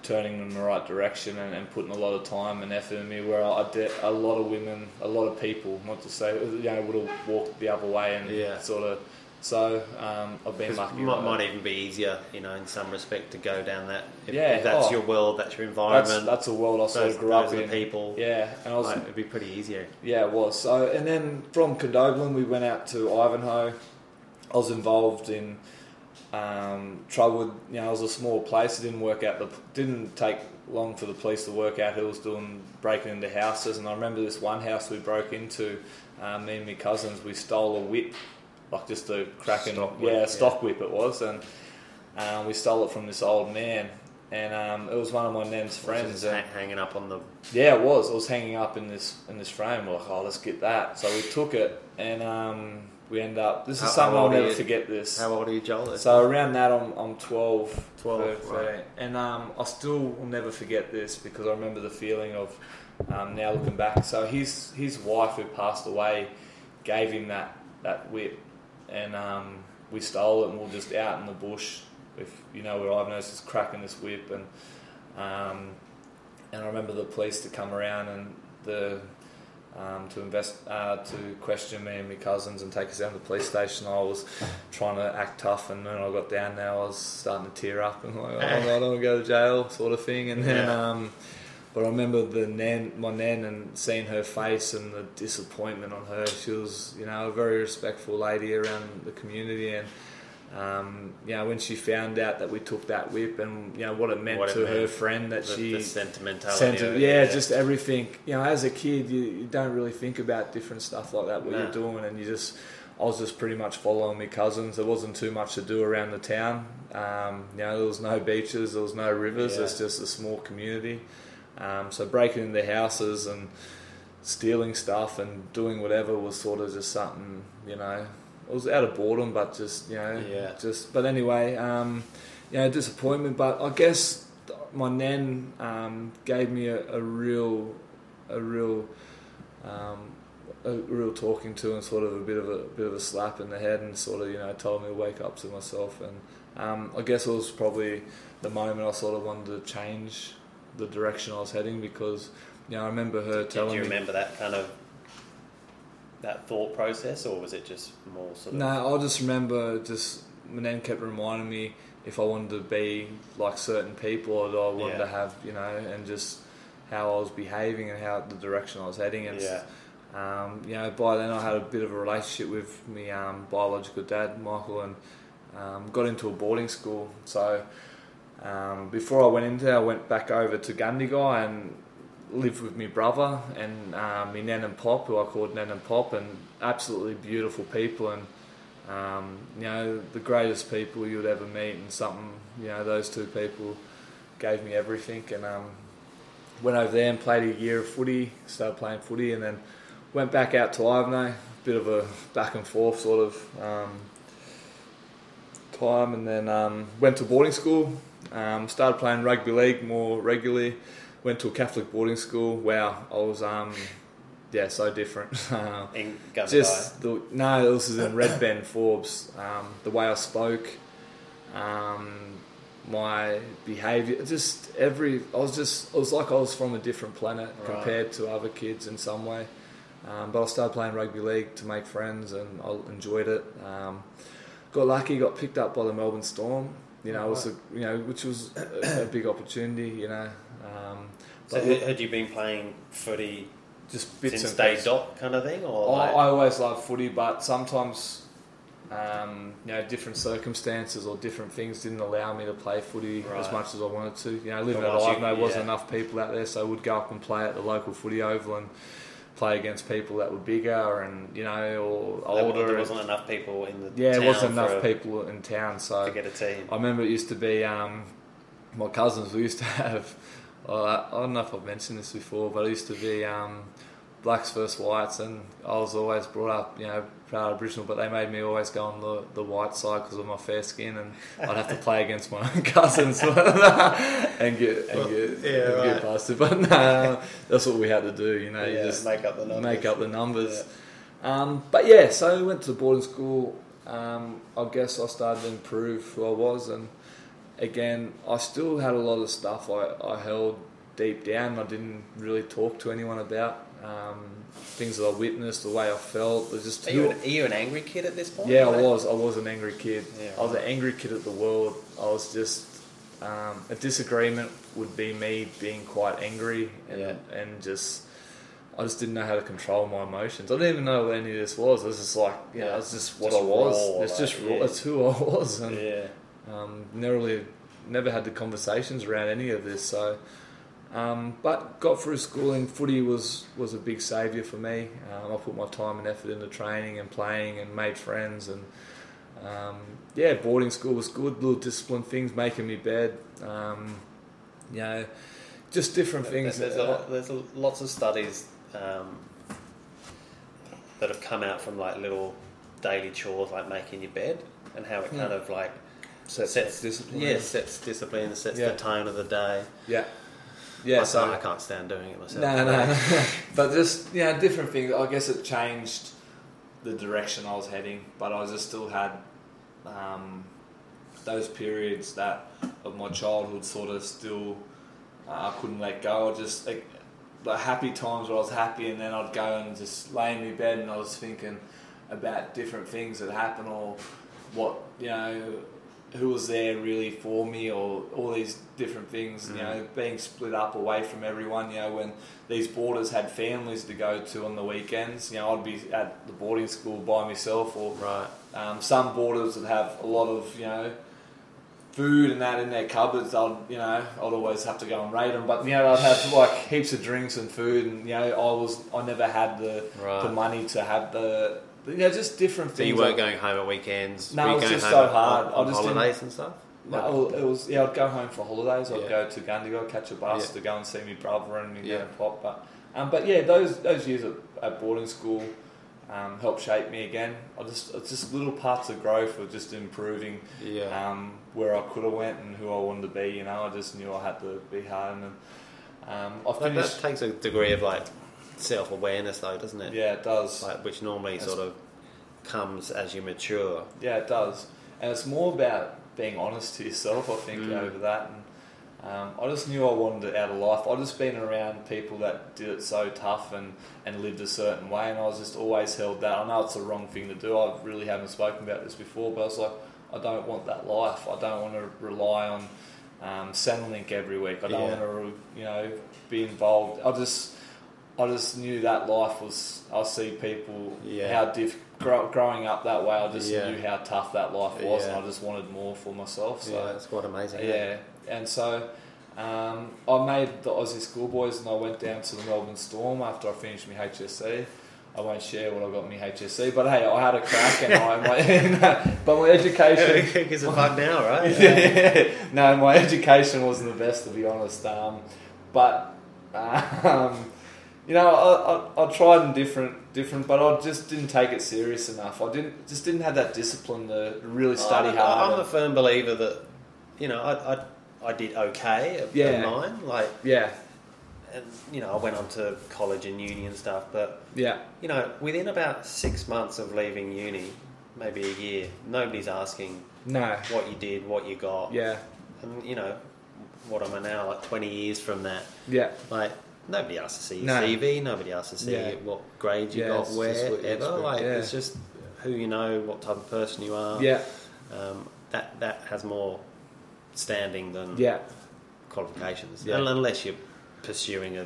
turning them in the right direction and, and putting a lot of time and effort in me, where I, I de- a lot of women a lot of people not to say you know would have walked the other way and yeah. sort of so um, I've been lucky. It might, might even be easier you know in some respect to go down that if, yeah, if that's oh, your world, that's your environment, that's, that's a world I sort those, of grew up in, people yeah and I was, like, it'd be pretty easier yeah it was so. And then from Condobolin we went out to Ivanhoe. I was involved in um, trouble with, you know it was a small place, it didn't work out the didn't take long for the police to work out who was doing breaking into houses. And I remember this one house we broke into, uh, me and my cousins, we stole a whip. Like just a cracking, stock whip, yeah, stock yeah. whip it was, and um, we stole it from this old man, and um, it was one of my nan's friends. And, hanging up on the yeah, it was. It was hanging up in this in this frame. We're like, oh, let's get that. So we took it, and um, we end up. This is how, something how I'll never you, forget. This. How old are you, Joel? So around that, I'm I'm twelve, twelve, right. And um, I still will never forget this, because I remember the feeling of um, now looking back. So his his wife, who passed away, gave him that that whip. And um, we stole it, and we were just out in the bush, with you know where Ivanhoe's just cracking this whip, and um, and I remember the police to come around and the um, to invest uh, to question me and my cousins and take us down to the police station. I was trying to act tough, and when I got down there, I was starting to tear up and like, oh, I don't want to go to jail, sort of thing. And then, yeah. um, but I remember the nan, my nan, and seeing her face and the disappointment on her. She was, you know, a very respectful lady around the community, and um, you know, when she found out that we took that whip, and you know what it meant what to it her meant. friend, that the, she the sentimentality, senti- of it, yeah, yeah, just everything. You know, as a kid, you, you don't really think about different stuff like that. What no. you're doing, and you just, I was just pretty much following my cousins. There wasn't too much to do around the town. Um, you know, there was no beaches, there was no rivers. Yeah. It's just a small community. Um, so breaking into houses and stealing stuff and doing whatever was sort of just something, you know, it was out of boredom, but just, you know, yeah. just, but anyway, um, you know, disappointment, but I guess my nan um, gave me a, a real, a real, um, a real talking to and sort of a bit of a bit of a slap in the head, and sort of, you know, told me to wake up to myself, and um, I guess it was probably the moment I sort of wanted to change the direction I was heading, because, you know, I remember her telling me... Did you remember me, that kind of, that thought process, or was it just more sort of... No, I just remember just, my nan kept reminding me if I wanted to be like certain people, or I wanted yeah. to have, you know, and just how I was behaving and how the direction I was heading, and yeah. Um, you know, by then I had a bit of a relationship with my um, biological dad, Michael, and um, got into a boarding school. So um, before I went into it, I went back over to Gundagai and lived with my brother and um, my nan and pop, who I called nan and pop, and absolutely beautiful people, and um, you know, the greatest people you'd ever meet, and something, you know, those two people gave me everything, and um, went over there and played a year of footy, started playing footy, and then went back out to Ivanhoe, bit of a back and forth sort of um, time, and then um, went to boarding school, um, started playing rugby league more regularly, went to a Catholic boarding school. Wow, I was, um, yeah, so different. In Gundagai? Just the, no, this is in Red Bend, Forbes. Um, the way I spoke, um, my behaviour, just every, I was just, it was like I was from a different planet right. compared to other kids in some way. Um, but I started playing rugby league to make friends, and I enjoyed it. Um, got lucky, got picked up by the Melbourne Storm, you know, oh, was a, you know, which was a, a big opportunity, you know. Um, so but, had you been playing footy just bits since day dot kind of thing? Or I, like? I always loved footy, but sometimes um, you know, different circumstances or different things didn't allow me to play footy right. as much as I wanted to. You know, living at Ivanhoe, there wasn't enough people out there, so I would go up and play at the local footy oval and play against people that were bigger and, you know, or older. There wasn't enough people in the yeah, town. Yeah, there wasn't enough people in town, so to get a team. I remember it used to be um, my cousins. We used to have. Uh, I don't know if I've mentioned this before, but it used to be um, blacks versus whites, and I was always brought up, you know, proud Aboriginal, but they made me always go on the, the white side because of my fair skin, and I'd have to play against my own cousins and get and well, get, yeah, and right. get busted. But no, that's what we had to do, you know. Yeah, you just make up the numbers. Make up the numbers. Yeah. Um, but yeah, so I went to boarding school. Um, I guess I started to improve who I was, and again, I still had a lot of stuff I, I held deep down. I didn't really talk to anyone about um, things that I witnessed, the way I felt. Was just are, you an, are you an angry kid at this point? Yeah, I was. I was an angry kid. Yeah, right. I was an angry kid at the world. I was just... Um, a disagreement would be me being quite angry and, yeah. and just... I just didn't know how to control my emotions. I didn't even know what any of this was. It was just like, you yeah, know, it's just what just I was. Raw, it's like, just... Yeah. It's who I was. And, yeah. Um, never really, never had the conversations around any of this. So, um, but got through schooling. Footy was, was a big saviour for me. Um, I put my time and effort into training and playing and made friends. And um, yeah, boarding school was good. Little disciplined things, making me bed. Um, you know, just different things. There's, a lot, there's lots of studies um, that have come out from like little daily chores, like making your bed, and how it yeah. kind of like. Sets, sets discipline. Yeah, sets discipline and sets yeah. the tone of the day. Yeah. Yeah, so I can't stand doing it myself. No, no. no. But just, you know, different things. I guess it changed the direction I was heading, but I just still had um, those periods that of my childhood sort of still uh, I couldn't let go. I just, like, the happy times where I was happy, and then I'd go and just lay in my bed and I was thinking about different things that happened, or what, you know... who was there really for me, or all these different things, you know, being split up away from everyone, you know, when these boarders had families to go to on the weekends, you know, I'd be at the boarding school by myself, or right. um, some boarders would have a lot of, you know, food and that in their cupboards, I'd, you know, I'd always have to go and raid them, but, you know, I'd have, like, heaps of drinks and food, and, you know, I was, I never had the, right. the money to have the... You know, just different things. So you weren't going home at weekends? No, it was just so hard. On, on I just holidays and stuff? No, it was, yeah, I'd go home for holidays. I'd yeah. go to Gundagai, catch a bus yeah. to go and see my brother and my yeah. dad and pop. But Um, but yeah, those those years at, at boarding school um, helped shape me again. I just it's just little parts of growth of just improving yeah. um, where I could have went and who I wanted to be. You know, I just knew I had to be hard. And um, I finished. That, that takes a degree of like self awareness, though, doesn't it? Yeah, it does. Like, which normally That's, sort of comes as you mature. Yeah, it does, and it's more about being honest to yourself, I think, mm. over that. And, Um, I just knew I wanted it out of life. I'd just been around people that did it so tough and, and lived a certain way, and I was just always held that. I know it's the wrong thing to do. I really haven't spoken about this before, but I was like, I don't want that life. I don't want to rely on um, Centrelink every week. I don't yeah. want to, you know, be involved. I just, I just knew that life was. I see people yeah. how diff grow, growing up that way. I just yeah. knew how tough that life was, yeah. and I just wanted more for myself. So yeah, it's quite amazing. Yeah. yeah. And so um, I made the Aussie Schoolboys, and I went down to the Melbourne Storm after I finished my H S C. I won't share what I got in my H S C, but hey, I had a crack, and I, my, you know, but my education is a fun now, right? Yeah. yeah. No, my education wasn't the best, to be honest. Um, but um, you know, I, I, I tried in different, different, but I just didn't take it serious enough. I didn't, just didn't have that discipline to really study I'm, hard. I'm a firm believer that, you know, I. I I did okay at yeah. mine, like yeah, and you know I went on to college and uni and stuff, but yeah, you know within about six months of leaving uni, maybe a year, nobody's asking no what you did, what you got, yeah, and you know what am I now, like twenty years from that, yeah, like nobody asks to see your no. C V, nobody asks to see yeah. what grade you yeah, got, where, whatever, like yeah. it's just who you know, what type of person you are, yeah, um, that that has more standing than yeah. qualifications, yeah. unless you're pursuing a,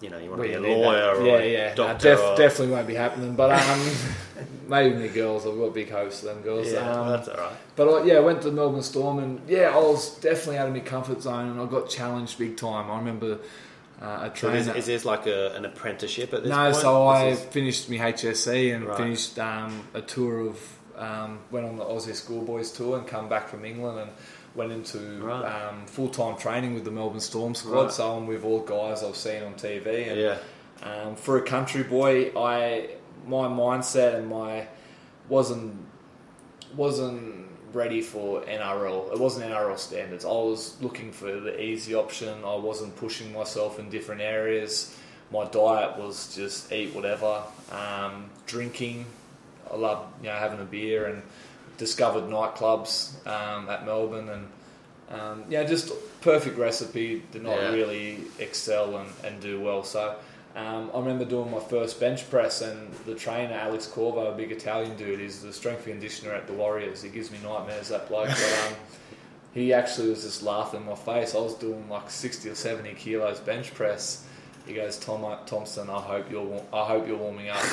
you know, you want to be a lawyer or yeah, yeah. a doctor. No, def- or... Definitely won't be happening. But um, maybe the girls. I've got big hopes for them girls. Yeah, um, that's all right. But I, yeah, I went to the Melbourne Storm, and yeah, I was definitely out of my comfort zone, and I got challenged big time. I remember uh, a trainer. So is, is this like a, an apprenticeship at this no, point? No, so I this... finished my H S C and right. finished um, a tour of um, went on the Aussie Schoolboys tour and come back from England and. Went into right. um, full-time training with the Melbourne Storm squad, right. so I'm with all guys I've seen on T V. And yeah. um, for a country boy, I my mindset and my wasn't wasn't ready for N R L. It wasn't N R L standards. I was looking for the easy option. I wasn't pushing myself in different areas. My diet was just eat whatever, um, drinking. I love you know having a beer and. Discovered nightclubs um, at Melbourne and um, yeah, just perfect recipe to not yeah. really excel and, and do well. So um, I remember doing my first bench press and the trainer, Alex Corvo, a big Italian dude, he's the strength conditioner at the Warriors. He gives me nightmares, that bloke. But, um, he actually was just laughing in my face. I was doing like sixty or seventy kilos bench press. He goes, Tom Thompson, I hope you're, I hope you're warming up.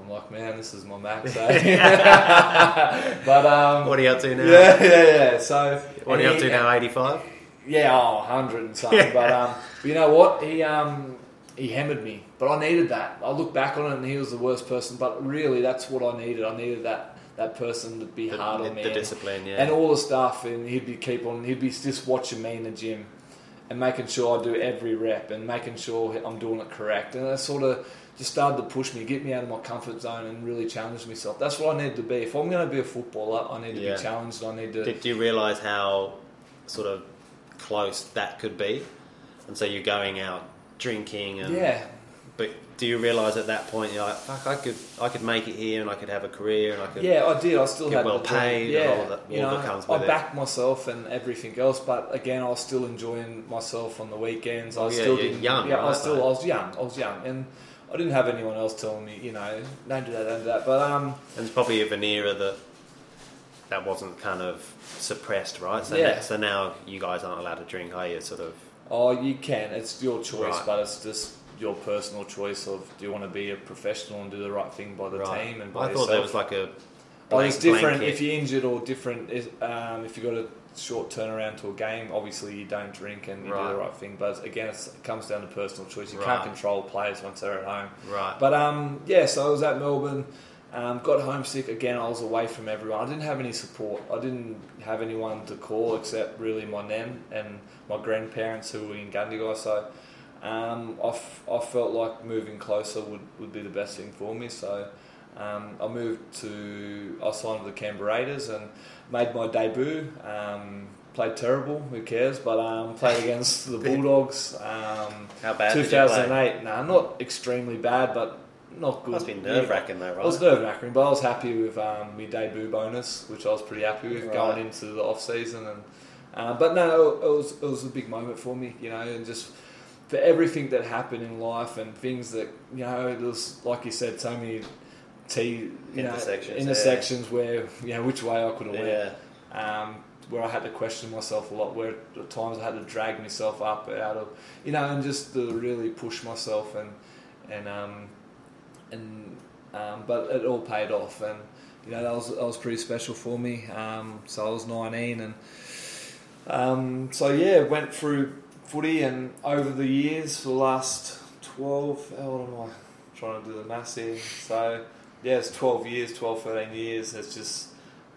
I'm like, man, this is my max, eh? But um, what are you up to now? Yeah, yeah, yeah. So what are you up to now? eighty-five? Yeah, oh, one hundred and something. But um, you know what? He um, he hammered me, but I needed that. I look back on it, and he was the worst person. But really, that's what I needed. I needed that that person to be the, hard on me, the discipline, yeah, and all the stuff. And he'd be keep on. He'd be just watching me in the gym, and making sure I do every rep, and making sure I'm doing it correct. And that sort of. Just started to push me, get me out of my comfort zone and really challenge myself. That's what I need to be. If I'm going to be a footballer, I need to yeah. be challenged. I need to... Did you realise how sort of close that could be? And so you're going out drinking and... Yeah. But do you realise at that point, you're like, fuck, I could I could make it here and I could have a career and I could... Yeah, I did. I still had... well paid yeah. and all that, all you know, that comes with it. I backed myself and everything else, but again, I was still enjoying myself on the weekends. I oh, yeah, still you're didn't, young, yeah, right? I still... I was young. I was young. And... I didn't have anyone else telling me, you know, don't do that, don't do that. But um, and it's probably of an era that that wasn't kind of suppressed, right? So yeah. Now, so now you guys aren't allowed to drink, are you? Sort of. Oh, you can. It's your choice, right. But it's just your personal choice of do you want to be a professional and do the right thing by the right. team and by I yourself. Thought there was like a. Well, it's different blanket. If you're injured or different. Um, if you got a short turnaround to a game, obviously you don't drink and you right. do the right thing. But again, it's, it comes down to personal choice. You right. can't control players once they're at home. Right. But um, yeah, so I was at Melbourne, um, got homesick again. I was away from everyone. I didn't have any support. I didn't have anyone to call except really my nan and my grandparents who were in Gundagai. So um, I, f- I felt like moving closer would, would be the best thing for me. So um, I moved to, I signed with the Canberra Raiders and made my debut. Um, played terrible, who cares, but um, played against the Bulldogs. Um, How bad two thousand eight. Did you play? Nah, not extremely bad, but not good. Must have been nerve-wracking though, right? It was nerve-wracking, but I was happy with um, my debut bonus, which I was pretty happy with right. going into the off-season. And uh, but no, it was, it was a big moment for me, you know, and just for everything that happened in life and things that, you know, there's, like you said, so many t you intersections, know, intersections yeah. where, you know, which way I could have yeah. went. Um, where I had to question myself a lot, where at times I had to drag myself up out of, you know, and just to really push myself and, and, um, and, um, but it all paid off and, you know, that was, that was pretty special for me. Um, so I was nineteen and, um, so yeah, went through footy and over the years for the last twelve, how old am I? I'm trying to do the maths here. So yeah, it's twelve years, twelve, thirteen years. It's just,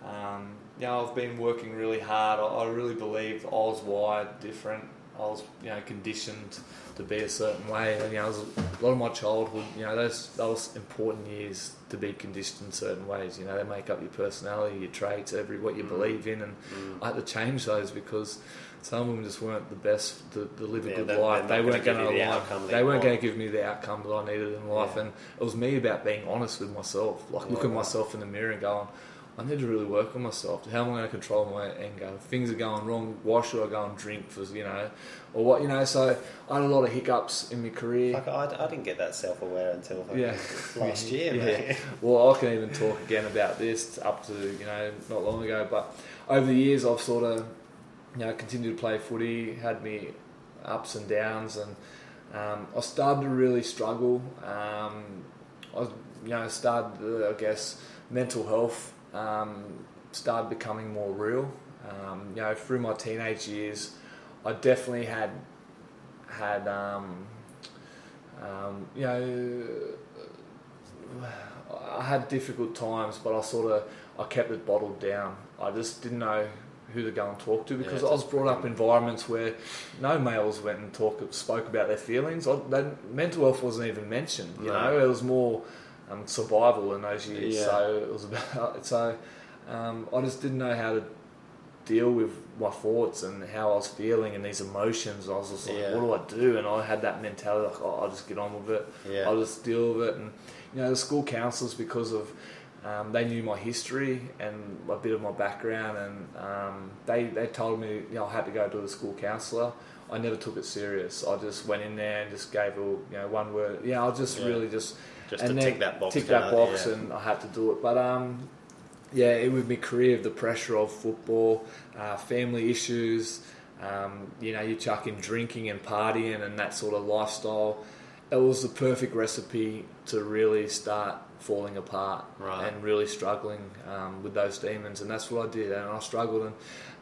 um, you know, I've been working really hard. I, I really believed I was wired different. I was, you know, conditioned to be a certain way. And, you know, it was a lot of my childhood, you know, those those important years to be conditioned in certain ways. You know, they make up your personality, your traits, every what you mm. believe in. And mm. I had to change those because some of them just weren't the best to, to live a yeah, good they, life. They weren't going to the outcome. They weren't going to give me the outcome that I needed in life. Yeah. And it was me about being honest with myself, like yeah. looking myself in the mirror and going, I need to really work on myself. How am I going to control my anger? If things are going wrong, why should I go and drink for, you know, or what, you know? So I had a lot of hiccups in my career. Like I, I didn't get that self-aware until like yeah. last year. Yeah. Well, I can even talk again about this up to, you know, not long ago. But over the years, I've sort of, you know, continued to play footy, had me ups and downs, and um, I started to really struggle. Um, I, you know, started, uh, I guess, mental health. Um, started becoming more real. Um, you know, through my teenage years, I definitely had had um, um, you know, I had difficult times, but I sort of I kept it bottled down. I just didn't know who to go and talk to because yeah, I was brought up in environments where no males went and talk spoke about their feelings. I, they, mental health wasn't even mentioned. You no. know, it was more. Um, survival in those years, yeah. so it was about. So um, I just didn't know how to deal with my thoughts and how I was feeling and these emotions. I was just like, yeah. what do I do? And I had that mentality like, oh, I'll just get on with it. Yeah. I'll just deal with it. And you know, the school counsellors, because of um, they knew my history and a bit of my background, and um, they they told me, you know, I had to go to the school counsellor. I never took it serious. I just went in there and just gave all, you know, one word. Yeah, I was just yeah. really just. Just and to tick that box. Tick that box, yeah. and I had to do it. But um, yeah, it would be career of the pressure of football, uh, family issues. Um, you know, you chuck in drinking and partying and that sort of lifestyle. It was the perfect recipe to really start falling apart right. and really struggling um, with those demons. And that's what I did. And I struggled. And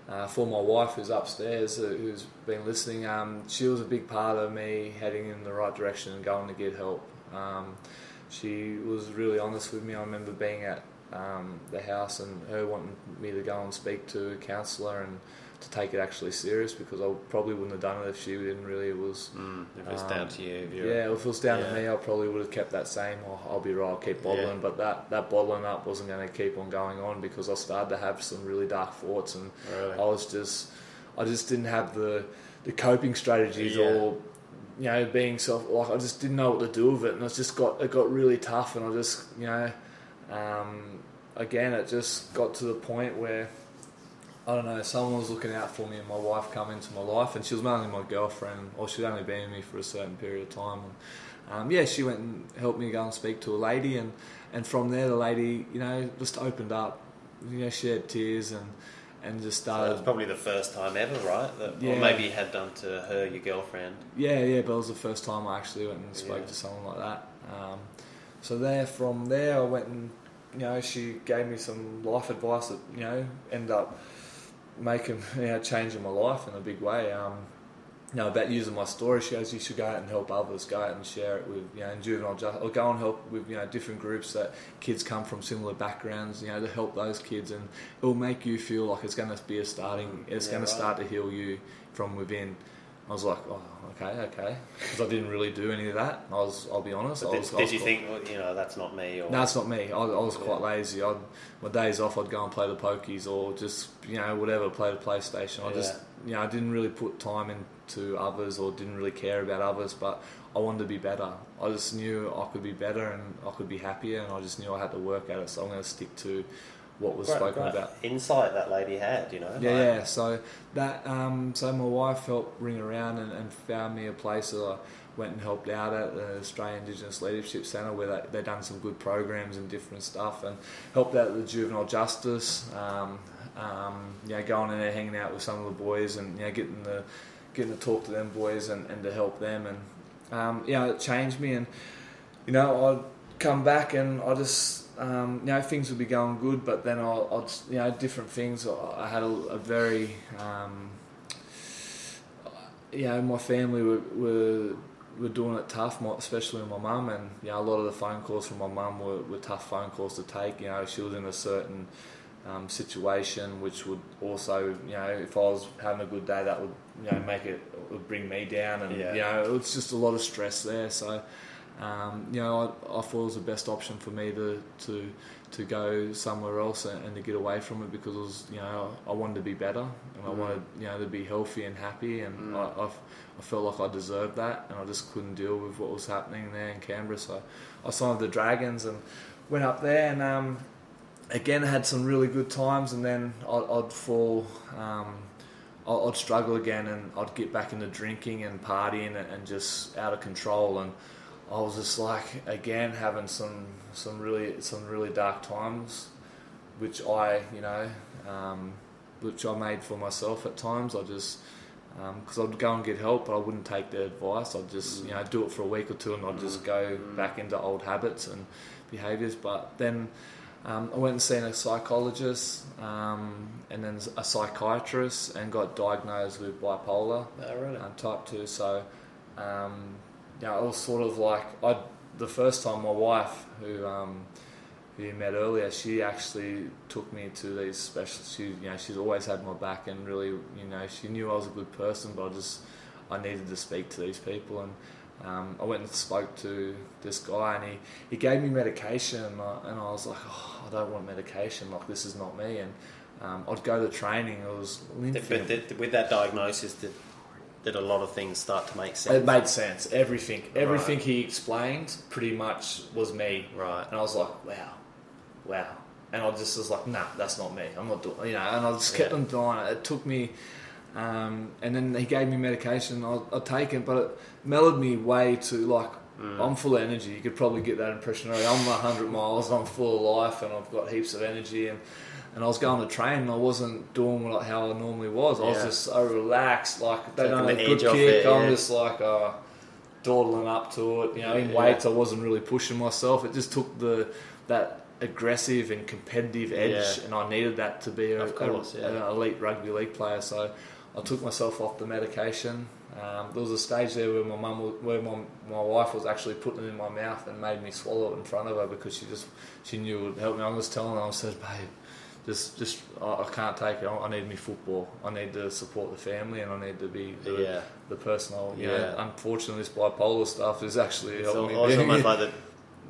uh, for my wife, who's upstairs, uh, who's been listening, um, she was a big part of me heading in the right direction and going to get help. Um, She was really honest with me. I remember being at um, the house and her wanting me to go and speak to a counsellor and to take it actually serious because I probably wouldn't have done it if she didn't really. It was mm, if it's um, down to you. If yeah, if it was down yeah. to me, I probably would have kept that same. Oh, I'll be right. I'll keep bottling, yeah. but that, that bottling up wasn't going to keep on going on because I started to have some really dark thoughts and really? I was just, I just didn't have the the coping strategies yeah. or. You know, being self, like I just didn't know what to do with it, and it's just got it got really tough, and I just, you know, um, again, it just got to the point where I don't know, someone was looking out for me, and my wife come into my life, and she was mainly my girlfriend, or she'd only been with me for a certain period of time, and um, yeah, she went and helped me go and speak to a lady, and and from there, the lady, you know, just opened up, you know, she had tears and. And just started. So that was probably the first time ever, right? That, yeah. Or maybe you had done to her, your girlfriend. Yeah, yeah, but it was the first time I actually went and spoke yeah. to someone like that. Um, so there, from there, I went and, you know, she gave me some life advice that, you know, ended up making, you know, changing my life in a big way. Um, you know, about using my story, she goes, you should go out and help others, go out and share it with, you know, in juvenile justice, or go and help with, you know, different groups that kids come from similar backgrounds, you know, to help those kids, and it'll make you feel like it's going to be a starting, it's yeah, going right. to start to heal you from within. I was like, oh, okay, okay, because I didn't really do any of that. I was, I'll be honest. But did, I was, did I was you quite, think, well, you know, that's not me? Or... No, it's not me. I, I was quite yeah. lazy. I'd, my days off, I'd go and play the pokies or just, you know, whatever, play the PlayStation. I yeah. just, you know, I didn't really put time into others or didn't really care about others, but I wanted to be better. I just knew I could be better and I could be happier, and I just knew I had to work at it, so I'm going to stick to what was great, spoken great about. Insight that lady had, you know. Yeah, like. yeah. So that, um, so my wife helped ring around and, and found me a place that I went and helped out at the Australian Indigenous Leadership Centre, where they, they'd done some good programs and different stuff, and helped out with the juvenile justice. Um, um, you know, going in there, hanging out with some of the boys, and you know, getting the getting to talk to them boys and, and to help them, and um, yeah, you know, it changed me. And you know, I'd come back and I just. Um, you know, things would be going good, but then I'll, I'll you know, different things. I had a, a very, um, you know, my family were were, were doing it tough, my, especially with my mum, and you know, a lot of the phone calls from my mum were, were tough phone calls to take. You know, she was in a certain um, situation, which would also, you know, if I was having a good day, that would, you know, make it, it would bring me down, and yeah. you know, it's just a lot of stress there. So. Um, you know, I, I thought it was the best option for me to to, to go somewhere else and, and to get away from it, because it was, you know, I wanted to be better and I mm. wanted, you know, to be healthy and happy, and mm. I, I, I felt like I deserved that, and I just couldn't deal with what was happening there in Canberra. So I signed the Dragons and went up there, and um, again had some really good times, and then I'd, I'd fall. Um, I'd struggle again, and I'd get back into drinking and partying and just out of control, and I was just like, again, having some some really some really dark times, which I, you know, um, which I made for myself at times. I just, because um, I'd go and get help, but I wouldn't take their advice. I'd just, mm. you know, do it for a week or two, and I'd just go mm. back into old habits and behaviours. But then um, I went and seen a psychologist um, and then a psychiatrist, and got diagnosed with bipolar oh, really? um, type two. So... Um, Yeah, it was sort of like I. The first time, my wife, who um, who you met earlier, she actually took me to these special. She, you know, she's always had my back, and really, you know, she knew I was a good person, but I just, I needed to speak to these people, and um, I went and spoke to this guy, and he, he gave me medication, and I, and I was like, oh, I don't want medication. Like, this is not me, and um, I'd go to training. It was but, but the, with that diagnosis that. Did a lot of things start to make sense? It made sense. Everything. Everything right. he explained pretty much was me. Right. And I was like, wow, wow. And I just was like, nah, that's not me. I'm not doing, you know, and I just kept yeah. on dying. It took me, um, and then he gave me medication. I'd, I'd take it, but it mellowed me way too, like, mm. I'm full of energy. You could probably get that impression already. I'm one hundred miles, I'm full of life, and I've got heaps of energy, and And I was going to train, and I wasn't doing what, how I normally was. I yeah. was just so relaxed, like they don't have a good kick. It, I'm yeah. just like uh, dawdling up to it. You know, yeah, in yeah. weights, I wasn't really pushing myself. It just took the that aggressive and competitive edge, yeah. and I needed that to be a, of course, a, yeah. an elite rugby league player. So I took myself off the medication. Um, there was a stage there where my mum, where my my wife was actually putting it in my mouth and made me swallow it in front of her, because she just she knew it would help me. I was telling her, I said, babe. Just, just, I can't take it. I need me football. I need to support the family, and I need to be the, yeah. the person. I, you yeah. know, unfortunately, this bipolar stuff is actually it's helping all, me. It's almost like the,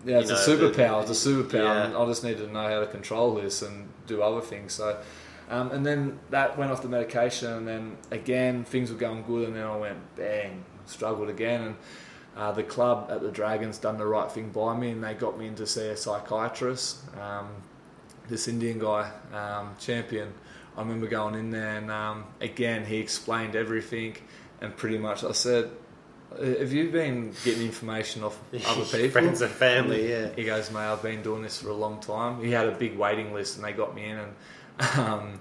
yeah, it's, know, a superpower, the, it's a superpower. It's a superpower. I just need to know how to control this and do other things. So, um, and then that went off the medication, and then again things were going good, and then I went bang, struggled again, and. Uh, the club at the Dragons done the right thing by me, and they got me in to see a psychiatrist. Um, This Indian guy, um, Champion, I remember going in there, and um, again, he explained everything, and pretty much I said, have you been getting information off other people? Friends and family, yeah. He goes, mate, I've been doing this for a long time. He had a big waiting list, and they got me in, and um,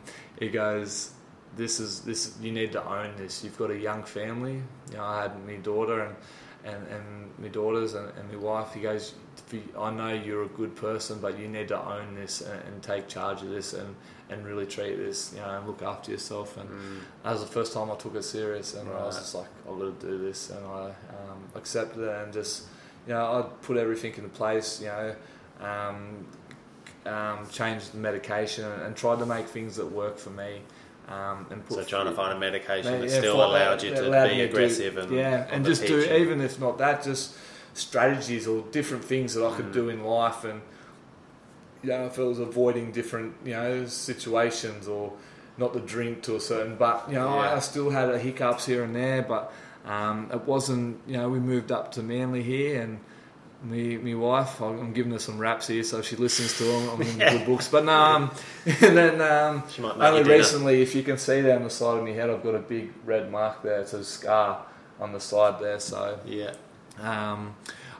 he goes, this is, this. you need to own this. You've got a young family. You know, I had my daughter and, and, and my daughters and, and my wife. He goes, I know you're a good person, but you need to own this and, and take charge of this and, and really treat this, you know, and look after yourself. And mm. that was the first time I took it serious, and right. I was just like, I've got to do this, and I um, accepted it, and just, you know, I put everything into place, you know, um, um, changed the medication and tried to make things that work for me. Um, and put so trying to find a medication that yeah, still allowed that, you to allowed be aggressive. Do, and yeah, and just do, and even if not that, just strategies or different things that I could mm. do in life. And, you know, if it was avoiding different, you know, situations or not the drink to a certain, but, you know, yeah. I, I still had a hiccups here and there, but um, it wasn't, you know, we moved up to Manly here and me, my wife, I'm giving her some raps here, so if she listens to them, I'm in yeah. good books. But no, um, and then um, only recently, if you can see down the side of my head, I've got a big red mark there. It's a scar on the side there. So yeah, um,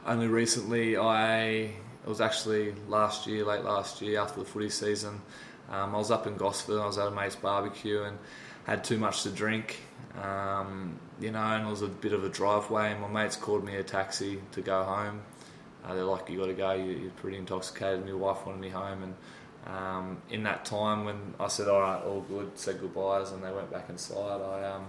only recently, I it was actually last year, late last year, after the footy season, um, I was up in Gosford. I was at a mate's barbecue and had too much to drink. Um, you know, and it was a bit of a driveway, and my mates called me a taxi to go home. Uh, they're like, you got to go, you, you're pretty intoxicated. My wife wanted me home. And um, in that time when I said, all right, all good, said goodbyes, and they went back inside, I um,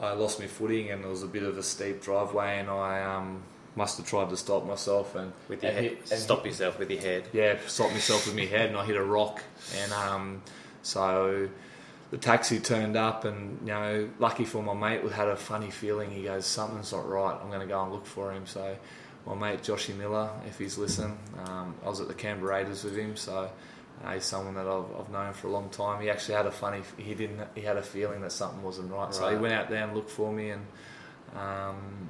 I lost my footing, and it was a bit of a steep driveway, and I um, must have tried to stop myself. and with your and head, hit, Stop hit, yourself with your head. Yeah, stopped myself with my head, and I hit a rock. And um, so the taxi turned up, and, you know, lucky for my mate, we had a funny feeling. He goes, something's not right. I'm going to go and look for him. So my mate Joshie Miller, if he's listening, um, I was at the Canberra Raiders with him, so uh, he's someone that I've, I've known for a long time. He actually had a funny, he didn't, he had a feeling that something wasn't right, right. So he went out there and looked for me, and um,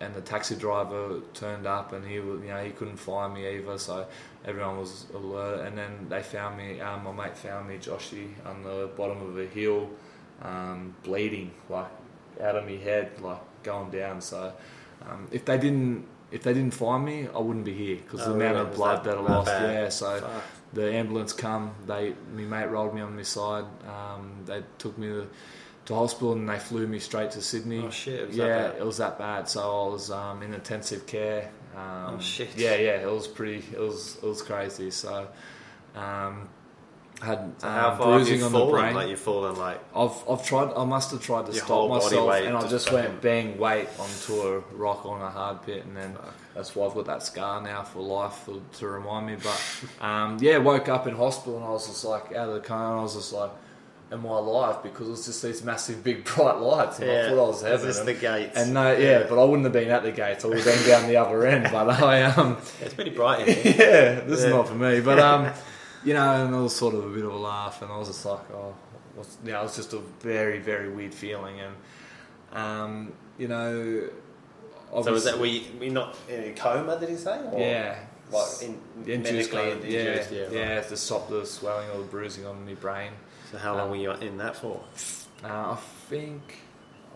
and the taxi driver turned up, and he, you know, he couldn't find me either, so everyone was alert. And then they found me, um, my mate found me, Joshie, on the bottom of a hill, um, bleeding like out of my head, like going down. So um, if they didn't. If they didn't find me, I wouldn't be here because oh, the amount really? of blood that, that I lost. Bad. Yeah, so Fuck. the ambulance come. They, my mate rolled me on my side. Um, they took me to, to hospital, and they flew me straight to Sydney. Oh shit! It was yeah, that bad. It was that bad. So I was um, in intensive care. Um, oh shit! Yeah, yeah, it was pretty. It was it was crazy. So um, I had so um, how far bruising have you on fallen? the brain. Like you've fallen, like I've I've tried. I must have tried to Your stop myself, and I just went bang weight onto a rock on a hard pit, and then Fuck. that's why I've got that scar now for life for, to remind me. But um, yeah, woke up in hospital, and I was just like out of the coma, and I was just like, am I alive? Because it was just these massive, big, bright lights, and yeah. I thought I was heaven. This is the gates, and no, yeah, yeah, but I wouldn't have been at the gates. I would have been down the other end. But I um, it's pretty bright in here. Yeah, this yeah. is not for me, but um. You know, and it was sort of a bit of a laugh, and I was just like, oh, what's, you know, it was just a very, very weird feeling, and, um, you know, obviously... So was that, were you, were you not in a coma, did he say? Or yeah. Like, in, induced medically coma, induced, yeah, yeah, right. yeah, to stop the swelling or the bruising on my brain. So how long um, were you in that for? Uh, I think,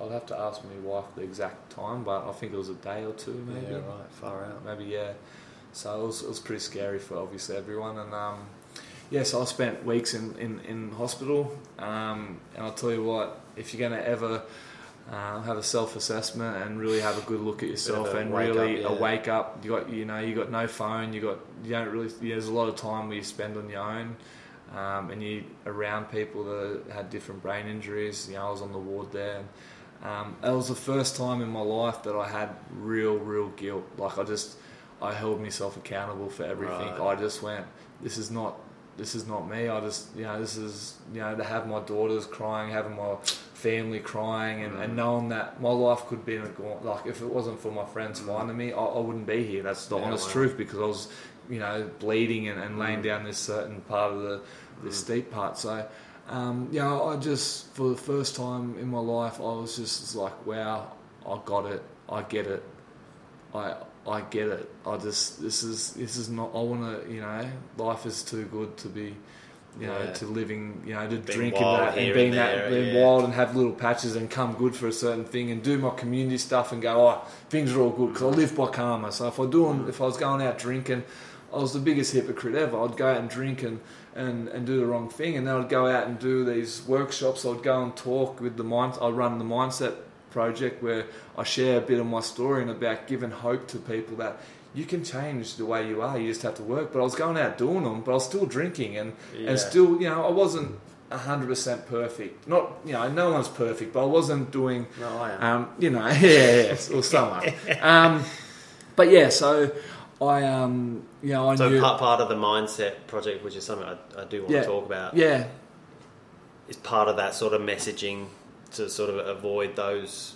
I'll have to ask my wife the exact time, but I think it was a day or two, maybe. Yeah, right, far out. Maybe, yeah. So it was, it was pretty scary for, obviously, everyone, and... um. Yeah, so I spent weeks in, in, in hospital, um, and I'll tell you what, if you're going to ever uh, have a self-assessment and really have a good look at yourself and really up, yeah. a wake up, you got you know you got no phone, you got you don't really yeah, there's a lot of time where you spend on your own, um, and you around people that had different brain injuries. You know, I was on the ward there. And, um, it was the first time in my life that I had real, real guilt. Like I just, I held myself accountable for everything. Right. I just went, this is not. This is not me. I just, you know, this is, you know, to have my daughters crying, having my family crying, and, mm. and knowing that my life could be in a gaunt. Like, if it wasn't for my friends mm. finding me, I, I wouldn't be here. That's the yeah, honest right. truth, because I was, you know, bleeding and, and mm. laying down this certain part of the, the mm. steep part. So, um, you know, I just, for the first time in my life, I was just like, wow, I got it. I get it. I. I get it. I just this is this is not. I want to. You know, life is too good to be. You know, yeah. to living. You know, to drinking that and being and there, that being yeah. wild and have little patches and come good for a certain thing and do my community stuff and go. Oh, things are all good because I live by karma. So if I do, if I was going out drinking, I was the biggest hypocrite ever. I'd go out and drink and, and, and do the wrong thing, and then I'd go out and do these workshops. I'd go and talk with the mind. I run the Mindset Project, where I share a bit of my story and about giving hope to people that you can change the way you are, you just have to work. But I was going out doing them, but I was still drinking and, yeah. and still, you know, I wasn't one hundred percent perfect. Not, you know, no one's perfect, but I wasn't doing, no, I am. Um, you know, yeah, yeah, yeah or someone. um, but yeah, so I, um, you know, I so knew... So part, part of the Mindset Project, which is something I, I do want yeah, to talk about. Yeah. is part of that sort of messaging to sort of avoid those,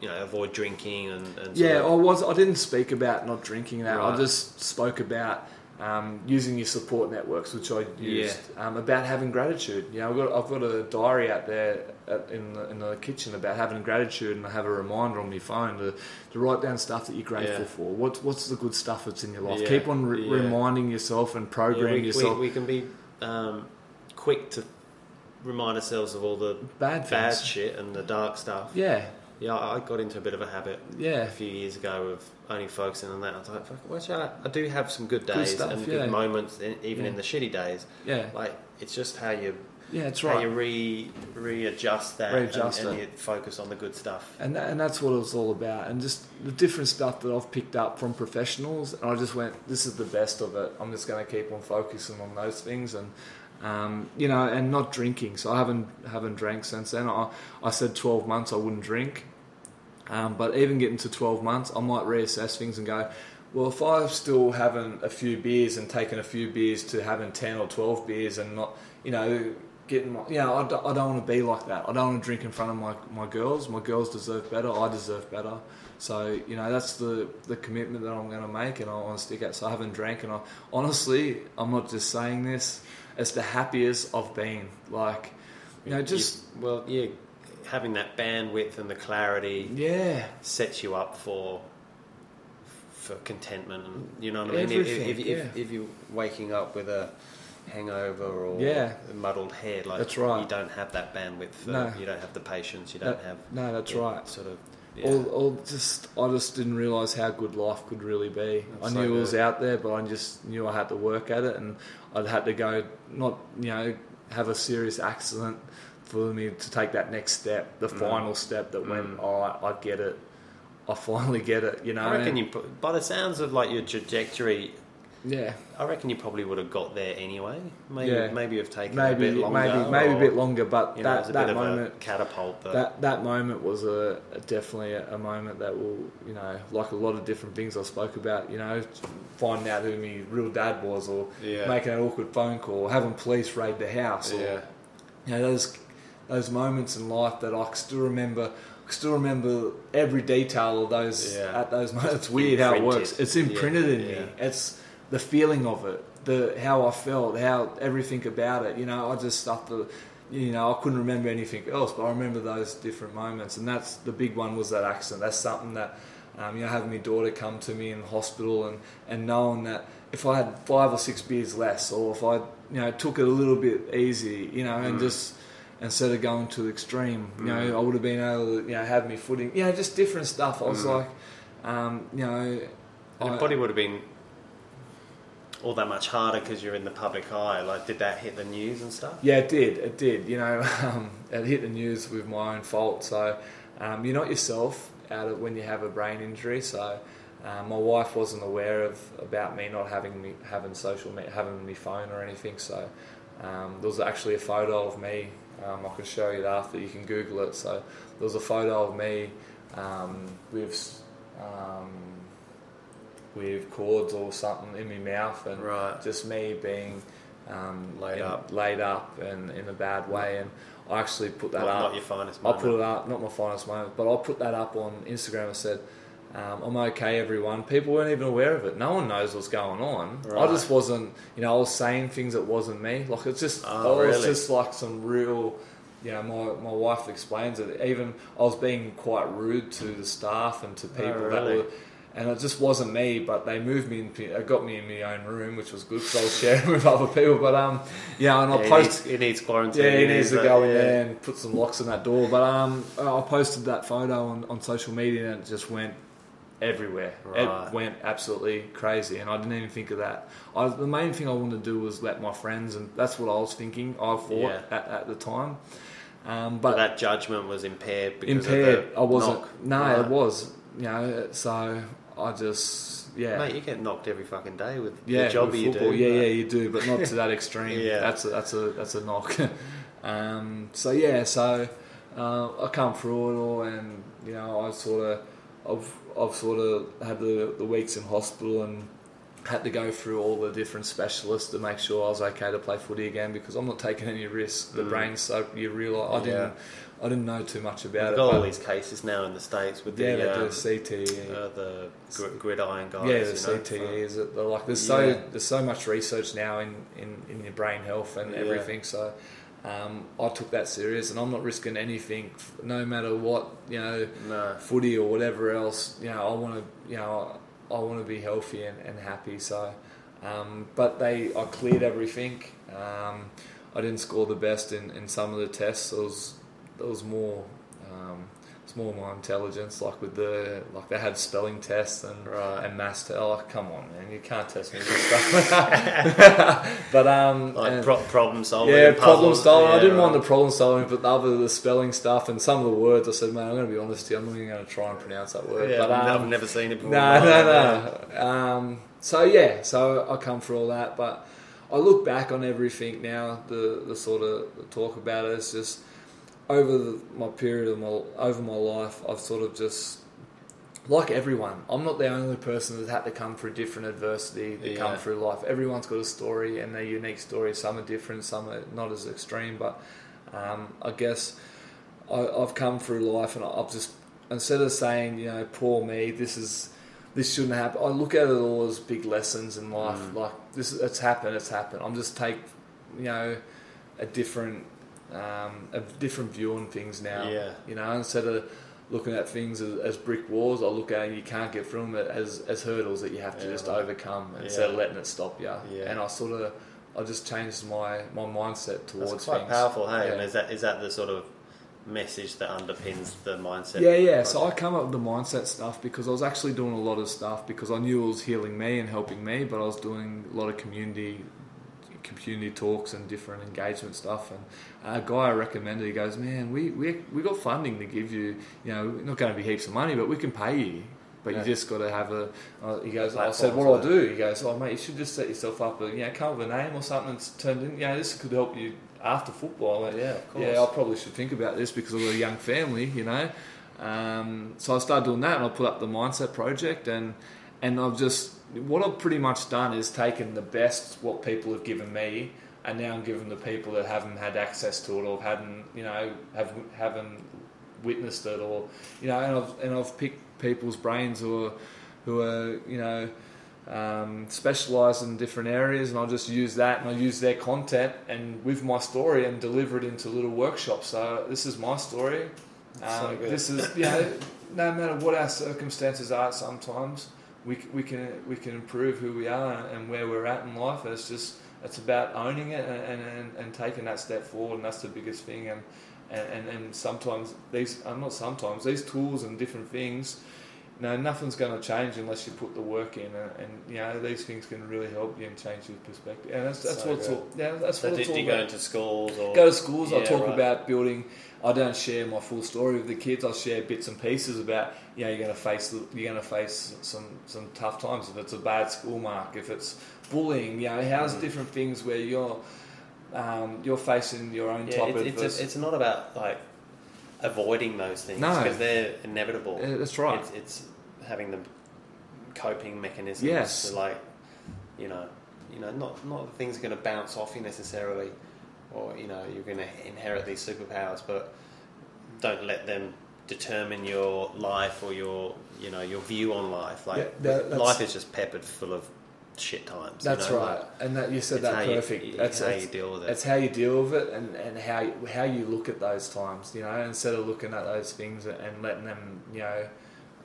you know, avoid drinking and, and yeah. Sort of... I was I didn't speak about not drinking that. Right. I just spoke about um, using your support networks, which I used. Yeah. Um, about having gratitude. You know, I've got I've got a diary out there at, in the, in the kitchen about having gratitude, and I have a reminder on my phone to, to write down stuff that you're grateful yeah. for. What what's the good stuff that's in your life? Yeah. Keep on re- yeah. reminding yourself and programming yeah, we, yourself. We, we can be um, quick to remind ourselves of all the bad bad shit and the dark stuff. Yeah. Yeah, I got into a bit of a habit yeah. a few years ago of only focusing on that. I was like, fuck, watch out. I do have some good days good stuff, and yeah. good moments, even yeah. in the shitty days. Yeah. Like, it's just how you yeah, it's how right. you re, readjust that readjust and, and you focus on the good stuff. And that, and that's what it was all about. And just the different stuff that I've picked up from professionals. And I just went, this is the best of it. I'm just going to keep on focusing on those things and... Um, you know, and not drinking. So I haven't haven't drank since then. I, I said twelve months I wouldn't drink, um, but even getting to twelve months, I might reassess things and go, well, if I'm still having a few beers and taking a few beers to having ten or twelve beers and not, you know, getting my, you know, I, d- I don't want to be like that. I don't want to drink in front of my, my girls. My girls deserve better. I deserve better. So, you know, that's the, the commitment that I'm going to make and I want to stick at. So I haven't drank, and I honestly, I'm not just saying this, it's the happiest I've been. Like, you know, just... You, well, yeah, having that bandwidth and the clarity... Yeah. ...sets you up for for contentment and, you know what I mean? Everything, if, if, yeah. if, if you're waking up with a hangover or yeah. a muddled head, like... That's right. You don't have that bandwidth. For, no. You don't have the patience. You don't that, have... No, that's yeah, right. Sort of... Yeah. All, all just, I just didn't realise how good life could really be. That's I knew so it was out there, but I just knew I had to work at it, and I'd had to go, not, you know, have a serious accident for me to take that next step, the mm. final step that mm. went, oh, I, I get it, I finally get it, you know. I reckon and, you, put, by the sounds of like your trajectory, yeah, I reckon you probably would have got there anyway. Maybe yeah. maybe you've taken maybe, a bit longer. Maybe, maybe or, a bit longer, but you know, that, it was a that bit moment of a catapult. That that, that moment was a, a definitely a, a moment that will, you know, like a lot of different things I spoke about. You know, finding out who my real dad was, or yeah. making an awkward phone call, or having police raid the house, or yeah. you know, those those moments in life that I still remember. I still remember every detail of those yeah. at those moments. It's weird imprinted. How it works. It's imprinted yeah. in yeah. me. It's the feeling of it, the how I felt, how everything about it, you know, I just stuff the, you know, I couldn't remember anything else, but I remember those different moments, and that's the big one was that accident. That's something that, um, you know, having my daughter come to me in the hospital and, and knowing that if I had five or six beers less, or if I, you know, took it a little bit easy, you know, mm. and just instead of going to the extreme, you mm. know, I would have been able to, you know, have me footing, you know, just different stuff. I was mm. like, um, you know, and your body would have been all that much harder because you're in the public eye. Like, did that hit the news and stuff? Yeah, it did. It did. You know, um, it hit the news with my own fault. So um, you're not yourself out of when you have a brain injury. So um, my wife wasn't aware of about me not having me having social having me phone or anything. So um, there was actually a photo of me. Um, I can show you it after. You can Google it. So there was a photo of me um, with. Um, with cords or something in my mouth, and right. just me being um, laid in, up, laid up, and in a bad way. And I actually put that not, up. Not your finest moment. I put it up, not my finest moment, but I put that up on Instagram and said, um, "I'm okay, everyone." People weren't even aware of it. No one knows what's going on. Right. I just wasn't, you know, I was saying things that wasn't me. Like it's just, oh, I was really? just like some real. You know, my, my wife explains it. Even I was being quite rude to the staff and to people oh, really? that were. And it just wasn't me, but they moved me, in, got me in my own room, which was good because I was sharing with other people. But um, yeah, and I yeah, posted. It needs, it needs quarantine. Yeah, it needs to go in yeah. there and put some locks on that door. But um, I posted that photo on, on social media, and it just went everywhere. Right. It went absolutely crazy, and I didn't even think of that. I, the main thing I wanted to do was let my friends, and that's what I was thinking. I thought yeah. at, at the time. Um, but, but that judgment was impaired. Because impaired. Of the I wasn't. Knock. No, right. it was. You know, so. I just, yeah. Mate, you get knocked every fucking day with yeah, the job with you do. Yeah, but... yeah, you do, but not to that extreme. yeah. That's a, that's a, that's a knock. um, so, yeah, so uh, I come through it all, and, you know, I sort of, I've, I've sort of had the, the weeks in hospital and had to go through all the different specialists to make sure I was okay to play footy again, because I'm not taking any risks. The mm. brain's so, you realise, I yeah. didn't I didn't know too much about We've it. We've got all these cases now in the States with the, yeah, um, the C T E. Uh, the gridiron guys. Yeah, the C T E. Is it? Like, there's, yeah. so, there's so much research now in, in, in your brain health and yeah. everything, so... Um, I took that serious, and I'm not risking anything, no matter what, you know, no. footy or whatever else. You know, I want to, you know, I, I want to be healthy and, and happy. So, um, but they, I cleared everything. Um, I didn't score the best in, in some of the tests. It was, it was more, um, it's more my intelligence. Like with the, like they had spelling tests and right. and maths. Te- like, come on, man, you can't test me this stuff. But um, like and, pro- problem solving. Yeah, problem solving. Yeah, I didn't right. mind the problem solving, but the other the spelling stuff and some of the words. I said, man, I'm going to be honest here. I'm not even going to try and pronounce that word. Yeah, but, um, I've never seen it before. No, no, no. Um, so yeah, so I come for all that, but I look back on everything now. The the sort of the talk about it is just. Over the, my period of my over my life, I've sort of just, like everyone, I'm not the only person that's had to come through different adversity to yeah. come through life. Everyone's got a story and their unique story. Some are different, some are not as extreme. But um, I guess I, I've come through life, and I've just, instead of saying, you know, poor me, this is this shouldn't happen. I look at it all as big lessons in life. Mm. Like this, it's happened, it's happened. I'm just take, you know, a different. Um, a different view on things now. Yeah. You know, instead of looking at things as, as brick walls, I look at it and you can't get through them as, as hurdles that you have to yeah, just right. overcome yeah. instead of letting it stop you. Yeah. And I sort of, I just changed my, my mindset towards That's quite things. Quite powerful, hey? Yeah. And is that is that the sort of message that underpins the mindset? Yeah, yeah. Project? So I come up with the mindset stuff because I was actually doing a lot of stuff because I knew it was healing me and helping me, but I was doing a lot of community. community talks and different engagement stuff, and a guy I recommended, he goes, man, we we we got funding to give you, you know, not going to be heaps of money, but we can pay you, but yeah. you just got to have a uh, he goes, I said, what do I do? He goes, oh mate, you should just set yourself up a, you know, come up with a name or something that's turned in, you know, this could help you after football. Like, yeah, of course. Yeah, I probably should think about this because I've got a young family, you know. Um, so I started doing that, and I put up the Mindset Project, and and I've just what I've pretty much done is taken the best what people have given me, and now I'm giving the people that haven't had access to it or haven't, you know, have haven't witnessed it, or, you know, and I've and I've picked people's brains who are who are you know um, specialised in different areas, and I just use that and I use their content and with my story and deliver it into little workshops. So this is my story. That's um, so good. This is, you know, no matter what our circumstances are, sometimes. We we can we can improve who we are and where we're at in life. It's just it's about owning it and, and, and taking that step forward, and that's the biggest thing. And and, and sometimes these uh, not sometimes these tools and different things, you know, nothing's going to change unless you put the work in. And, and you know, these things can really help you and change your perspective. And that's that's so what it's all. Yeah, that's so what it's all. So did you go into schools or go to schools? Yeah, I talk right. about building. I don't share my full story with the kids. I share bits and pieces about, you know, you're going to face you're going to face some, some tough times. If it's a bad school mark, if it's bullying, you know, how's mm. different things where you're um, you're facing your own yeah, type it's, of. It's, versus... a, it's not about like avoiding those things because no. they're inevitable. Yeah, that's right. It's, it's having the coping mechanisms yes. to, like, you know, you know, not not that things are going to bounce off you necessarily. Or, you know, you're going to inherit these superpowers, but don't let them determine your life or your, you know, your view on life. Like, yeah, that, life is just peppered full of shit times. That's you know? right. Like, and that you said that perfect. You, that's how you deal with it. That's how you deal with it, and, and how how you look at those times. You know, instead of looking at those things and letting them, you know,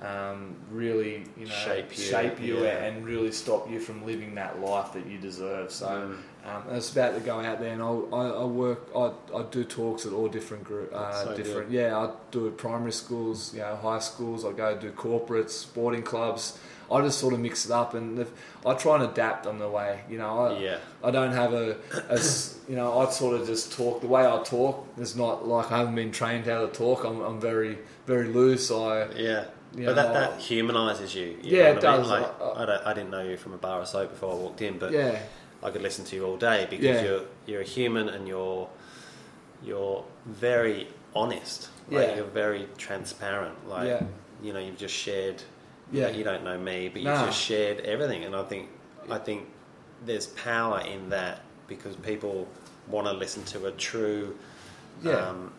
um, really, you know, shape you, shape you yeah. and really stop you from living that life that you deserve. So. Mm. Um, I was about to go out there, and I, I, I work. I, I do talks at all different group, uh, so different. Good. Yeah, I do at primary schools, you know, high schools. I go do corporates, sporting clubs. I just sort of mix it up, and if, I try and adapt on the way. You know, I, yeah. I don't have a, a, you know, I sort of just talk. The way I talk is not like I haven't been trained how to talk. I'm, I'm very, very loose. I yeah. You but know, that, that humanises you. you yeah, know it does. I, mean? like, I, I, don't, I didn't know you from a bar of soap before I walked in, but yeah. I could listen to you all day because yeah. you're you're a human and you're you're very honest. Like yeah. you're very transparent. Like yeah. you know, you've just shared. Yeah. You, know, you don't know me, but no. you've just shared everything. And I think I think there's power in that because people want to listen to a true, yeah. um,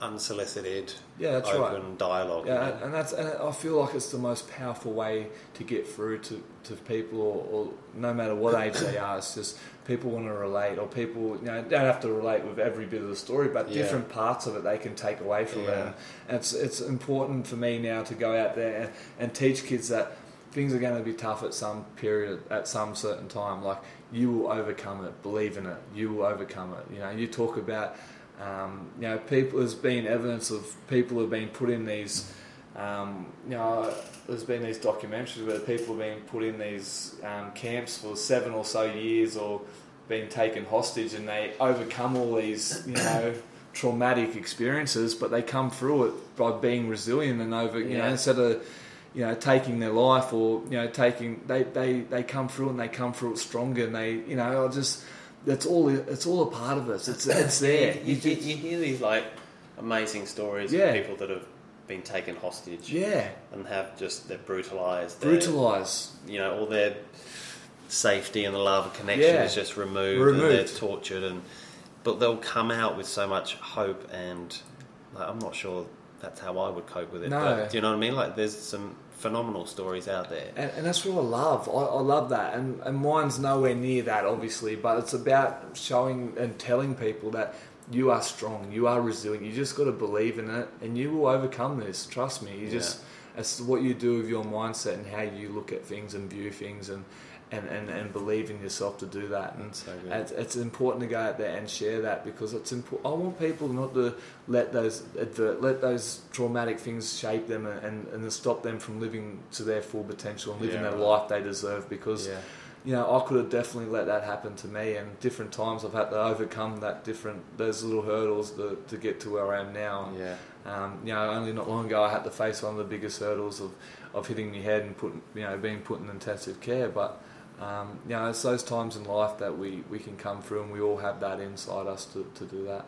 unsolicited, yeah, that's open right. dialogue. Yeah, and, and that's and I feel like it's the most powerful way to get through to, to people, or, or no matter what age they are. It's just people want to relate, or people, you know, don't have to relate with every bit of the story, but yeah. different parts of it they can take away from yeah. it. And it's it's important for me now to go out there and, and teach kids that things are going to be tough at some period, at some certain time. Like, you will overcome it. Believe in it. You will overcome it. You know, you talk about, um, you know, people. There's been evidence of people have been put in these, um, you know, there's been these documentaries where people have been put in these um, camps for seven or so years, or been taken hostage, and they overcome all these, you know, traumatic experiences, but they come through it by being resilient and over, you yeah. know, instead of, you know, taking their life, or, you know, taking, they, they, they come through and they come through it stronger, and they, you know, I just, that's all, it's all a part of us. It's it's there. You, you, you hear these, like, amazing stories yeah. of people that have been taken hostage. Yeah. And have just, they're brutalised. Brutalised. You know, all their safety and the love of connection yeah. is just removed. Removed. And they're tortured, and, but they'll come out with so much hope, and like, I'm not sure that's how I would cope with it. No. But, do you know what I mean? Like, there's some phenomenal stories out there. And, and that's what I love. I, I love that. And, and mine's nowhere near that, obviously, but it's about showing and telling people that you are strong, you are resilient, you just got to believe in it, and you will overcome this. Trust me. You yeah. just, it's what you do with your mindset and how you look at things and view things, and, and, and, and believe in yourself to do that. And so it's, it's important to go out there and share that, because it's important. I want people not to let those advert, let those traumatic things shape them, and, and, and stop them from living to their full potential and living yeah, right. the life they deserve, because yeah. you know, I could have definitely let that happen to me, and different times I've had to overcome that different those little hurdles to, to get to where I am now. And, yeah. Um, you know, only not long ago I had to face one of the biggest hurdles of, of hitting my head and putting, you know, being put in intensive care, but Um, you know, it's those times in life that we, we can come through, and we all have that inside us to, to do that.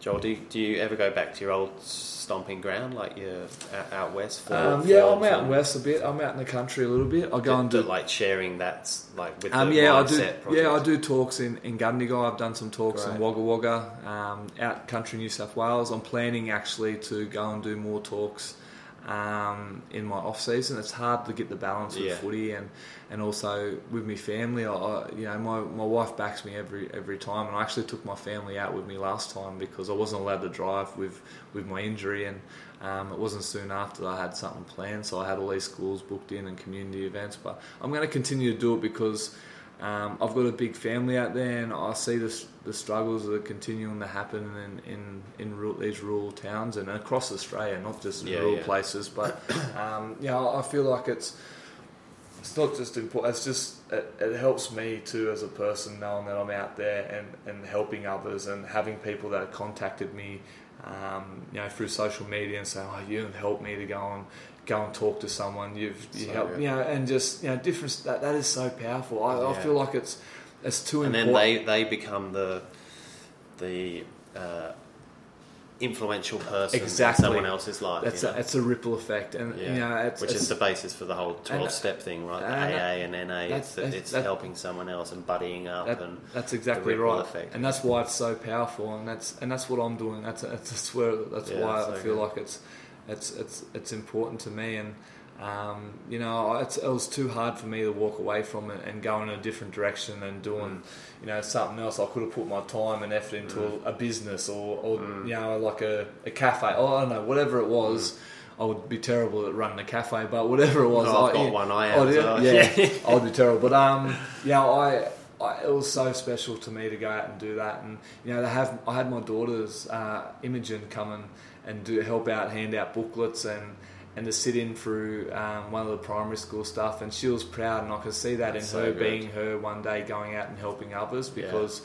Joel, do you, do you ever go back to your old stomping ground, like you're out, out west? For, um, for yeah, I'm out west a bit. I'm out in the country a little bit. I go do, and do like sharing that, like with um, the yeah, Mindset I do, Project. Yeah, I do talks in, in Gundagai. I've done some talks Great. in Wagga Wagga, um, out country New South Wales. I'm planning actually to go and do more talks Um, in my off season. It's hard to get the balance with yeah. footy and, and also with my family. I, I you know my, my wife backs me every every time, and I actually took my family out with me last time because I wasn't allowed to drive with, with my injury, and um, it wasn't soon after that I had something planned, so I had all these schools booked in and community events. But I'm going to continue to do it because um, I've got a big family out there, and I see the the struggles that are continuing to happen in in, in rural, these rural towns and across Australia, not just in yeah, rural yeah. places. But um, you know, I feel like it's it's not just important. It's just it, it helps me too as a person, knowing that I'm out there and, and helping others, and having people that have contacted me, um, you know, through social media and saying, "Oh, you helped me to go on." Go and talk to someone. You've you so, helped, yeah. you know, and just you know, difference that that is so powerful. I, yeah. I feel like it's it's too and important. And then they, they become the the uh, influential person exactly. in someone else's life. That's you know? a, it's a ripple effect, and yeah. you know, it's, which it's, is the basis for the whole twelve-step thing, right? The A A and N A. That's, it's that's, it's that's, helping someone else and buddying up, that, and that's exactly the ripple right. effect. And that's why it's so powerful, and that's and that's what I'm doing. That's that's where that's yeah, why that's I so feel good. like it's. It's it's it's important to me, and um, you know, it's, it was too hard for me to walk away from it and go in a different direction and doing, mm. you know, something else. I could have put my time and effort into mm. a, a business or, or mm. you know, like a, a cafe. Oh, I don't know, whatever it was. Mm. I would be terrible at running a cafe, but whatever it was, no, I've I, got yeah, one. I am. I so. Yeah, I'd be terrible, but um, yeah, I. I, it was so special to me to go out and do that, and you know, to have I had my daughters uh, Imogen come and and do help out, hand out booklets, and and to sit in through um, one of the primary school stuff, and she was proud, and I could see that That's in so her good. being her one day going out and helping others, because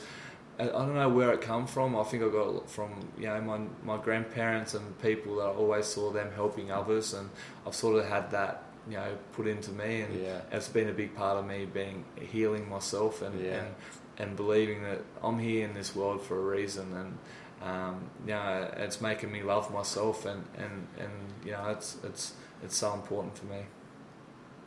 yeah. I, I don't know where it come from. I think I got it from you know my my grandparents and people that I always saw them helping others, and I've sort of had that, you know, put into me, and yeah. it's been a big part of me being healing myself, and, yeah. and and believing that I'm here in this world for a reason, and um, you know, it's making me love myself, and, and, and you know, it's it's it's so important for me.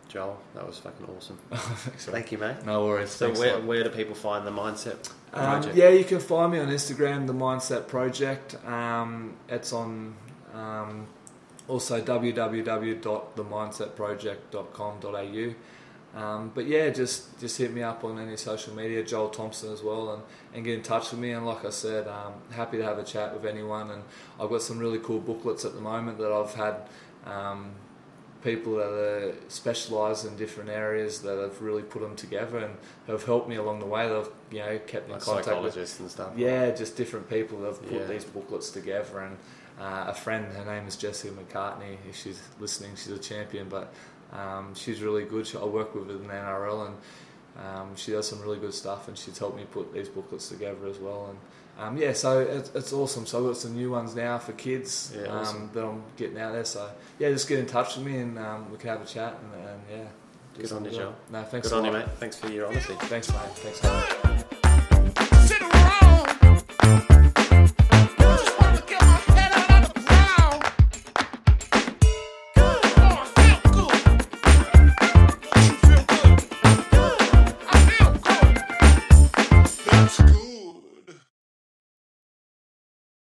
Joel, that was fucking awesome. Thank you, mate. No worries. So Thanks where where do people find The Mindset Project? Um, yeah, you can find me on Instagram, The Mindset Project. Um, it's on um, also w w w dot the mindset project dot com dot a u. Um, but yeah, just, just hit me up on any social media, Joel Thompson as well, and, and get in touch with me. And like I said, um, happy to have a chat with anyone. And I've got some really cool booklets at the moment that I've had um, people that are specialised in different areas that have really put them together and have helped me along the way. They've you know kept me like in contact psychologists with psychologists and stuff. Yeah, right? Just different people that have put yeah. these booklets together. And uh, a friend, her name is Jessica McCartney. If she's listening, she's a champion, but. Um, she's really good. She, I work with her in the N R L, and um, she does some really good stuff, and she's helped me put these booklets together as well. And um, yeah, so it's, it's awesome. So I've got some new ones now for kids yeah, um, awesome. that I'm getting out there. So yeah, just get in touch with me, and um, we can have a chat. And, and yeah, good on you, Joel. No, thanks. Good on you, mate. Thanks for your honesty. Thanks, mate. Thanks, mate.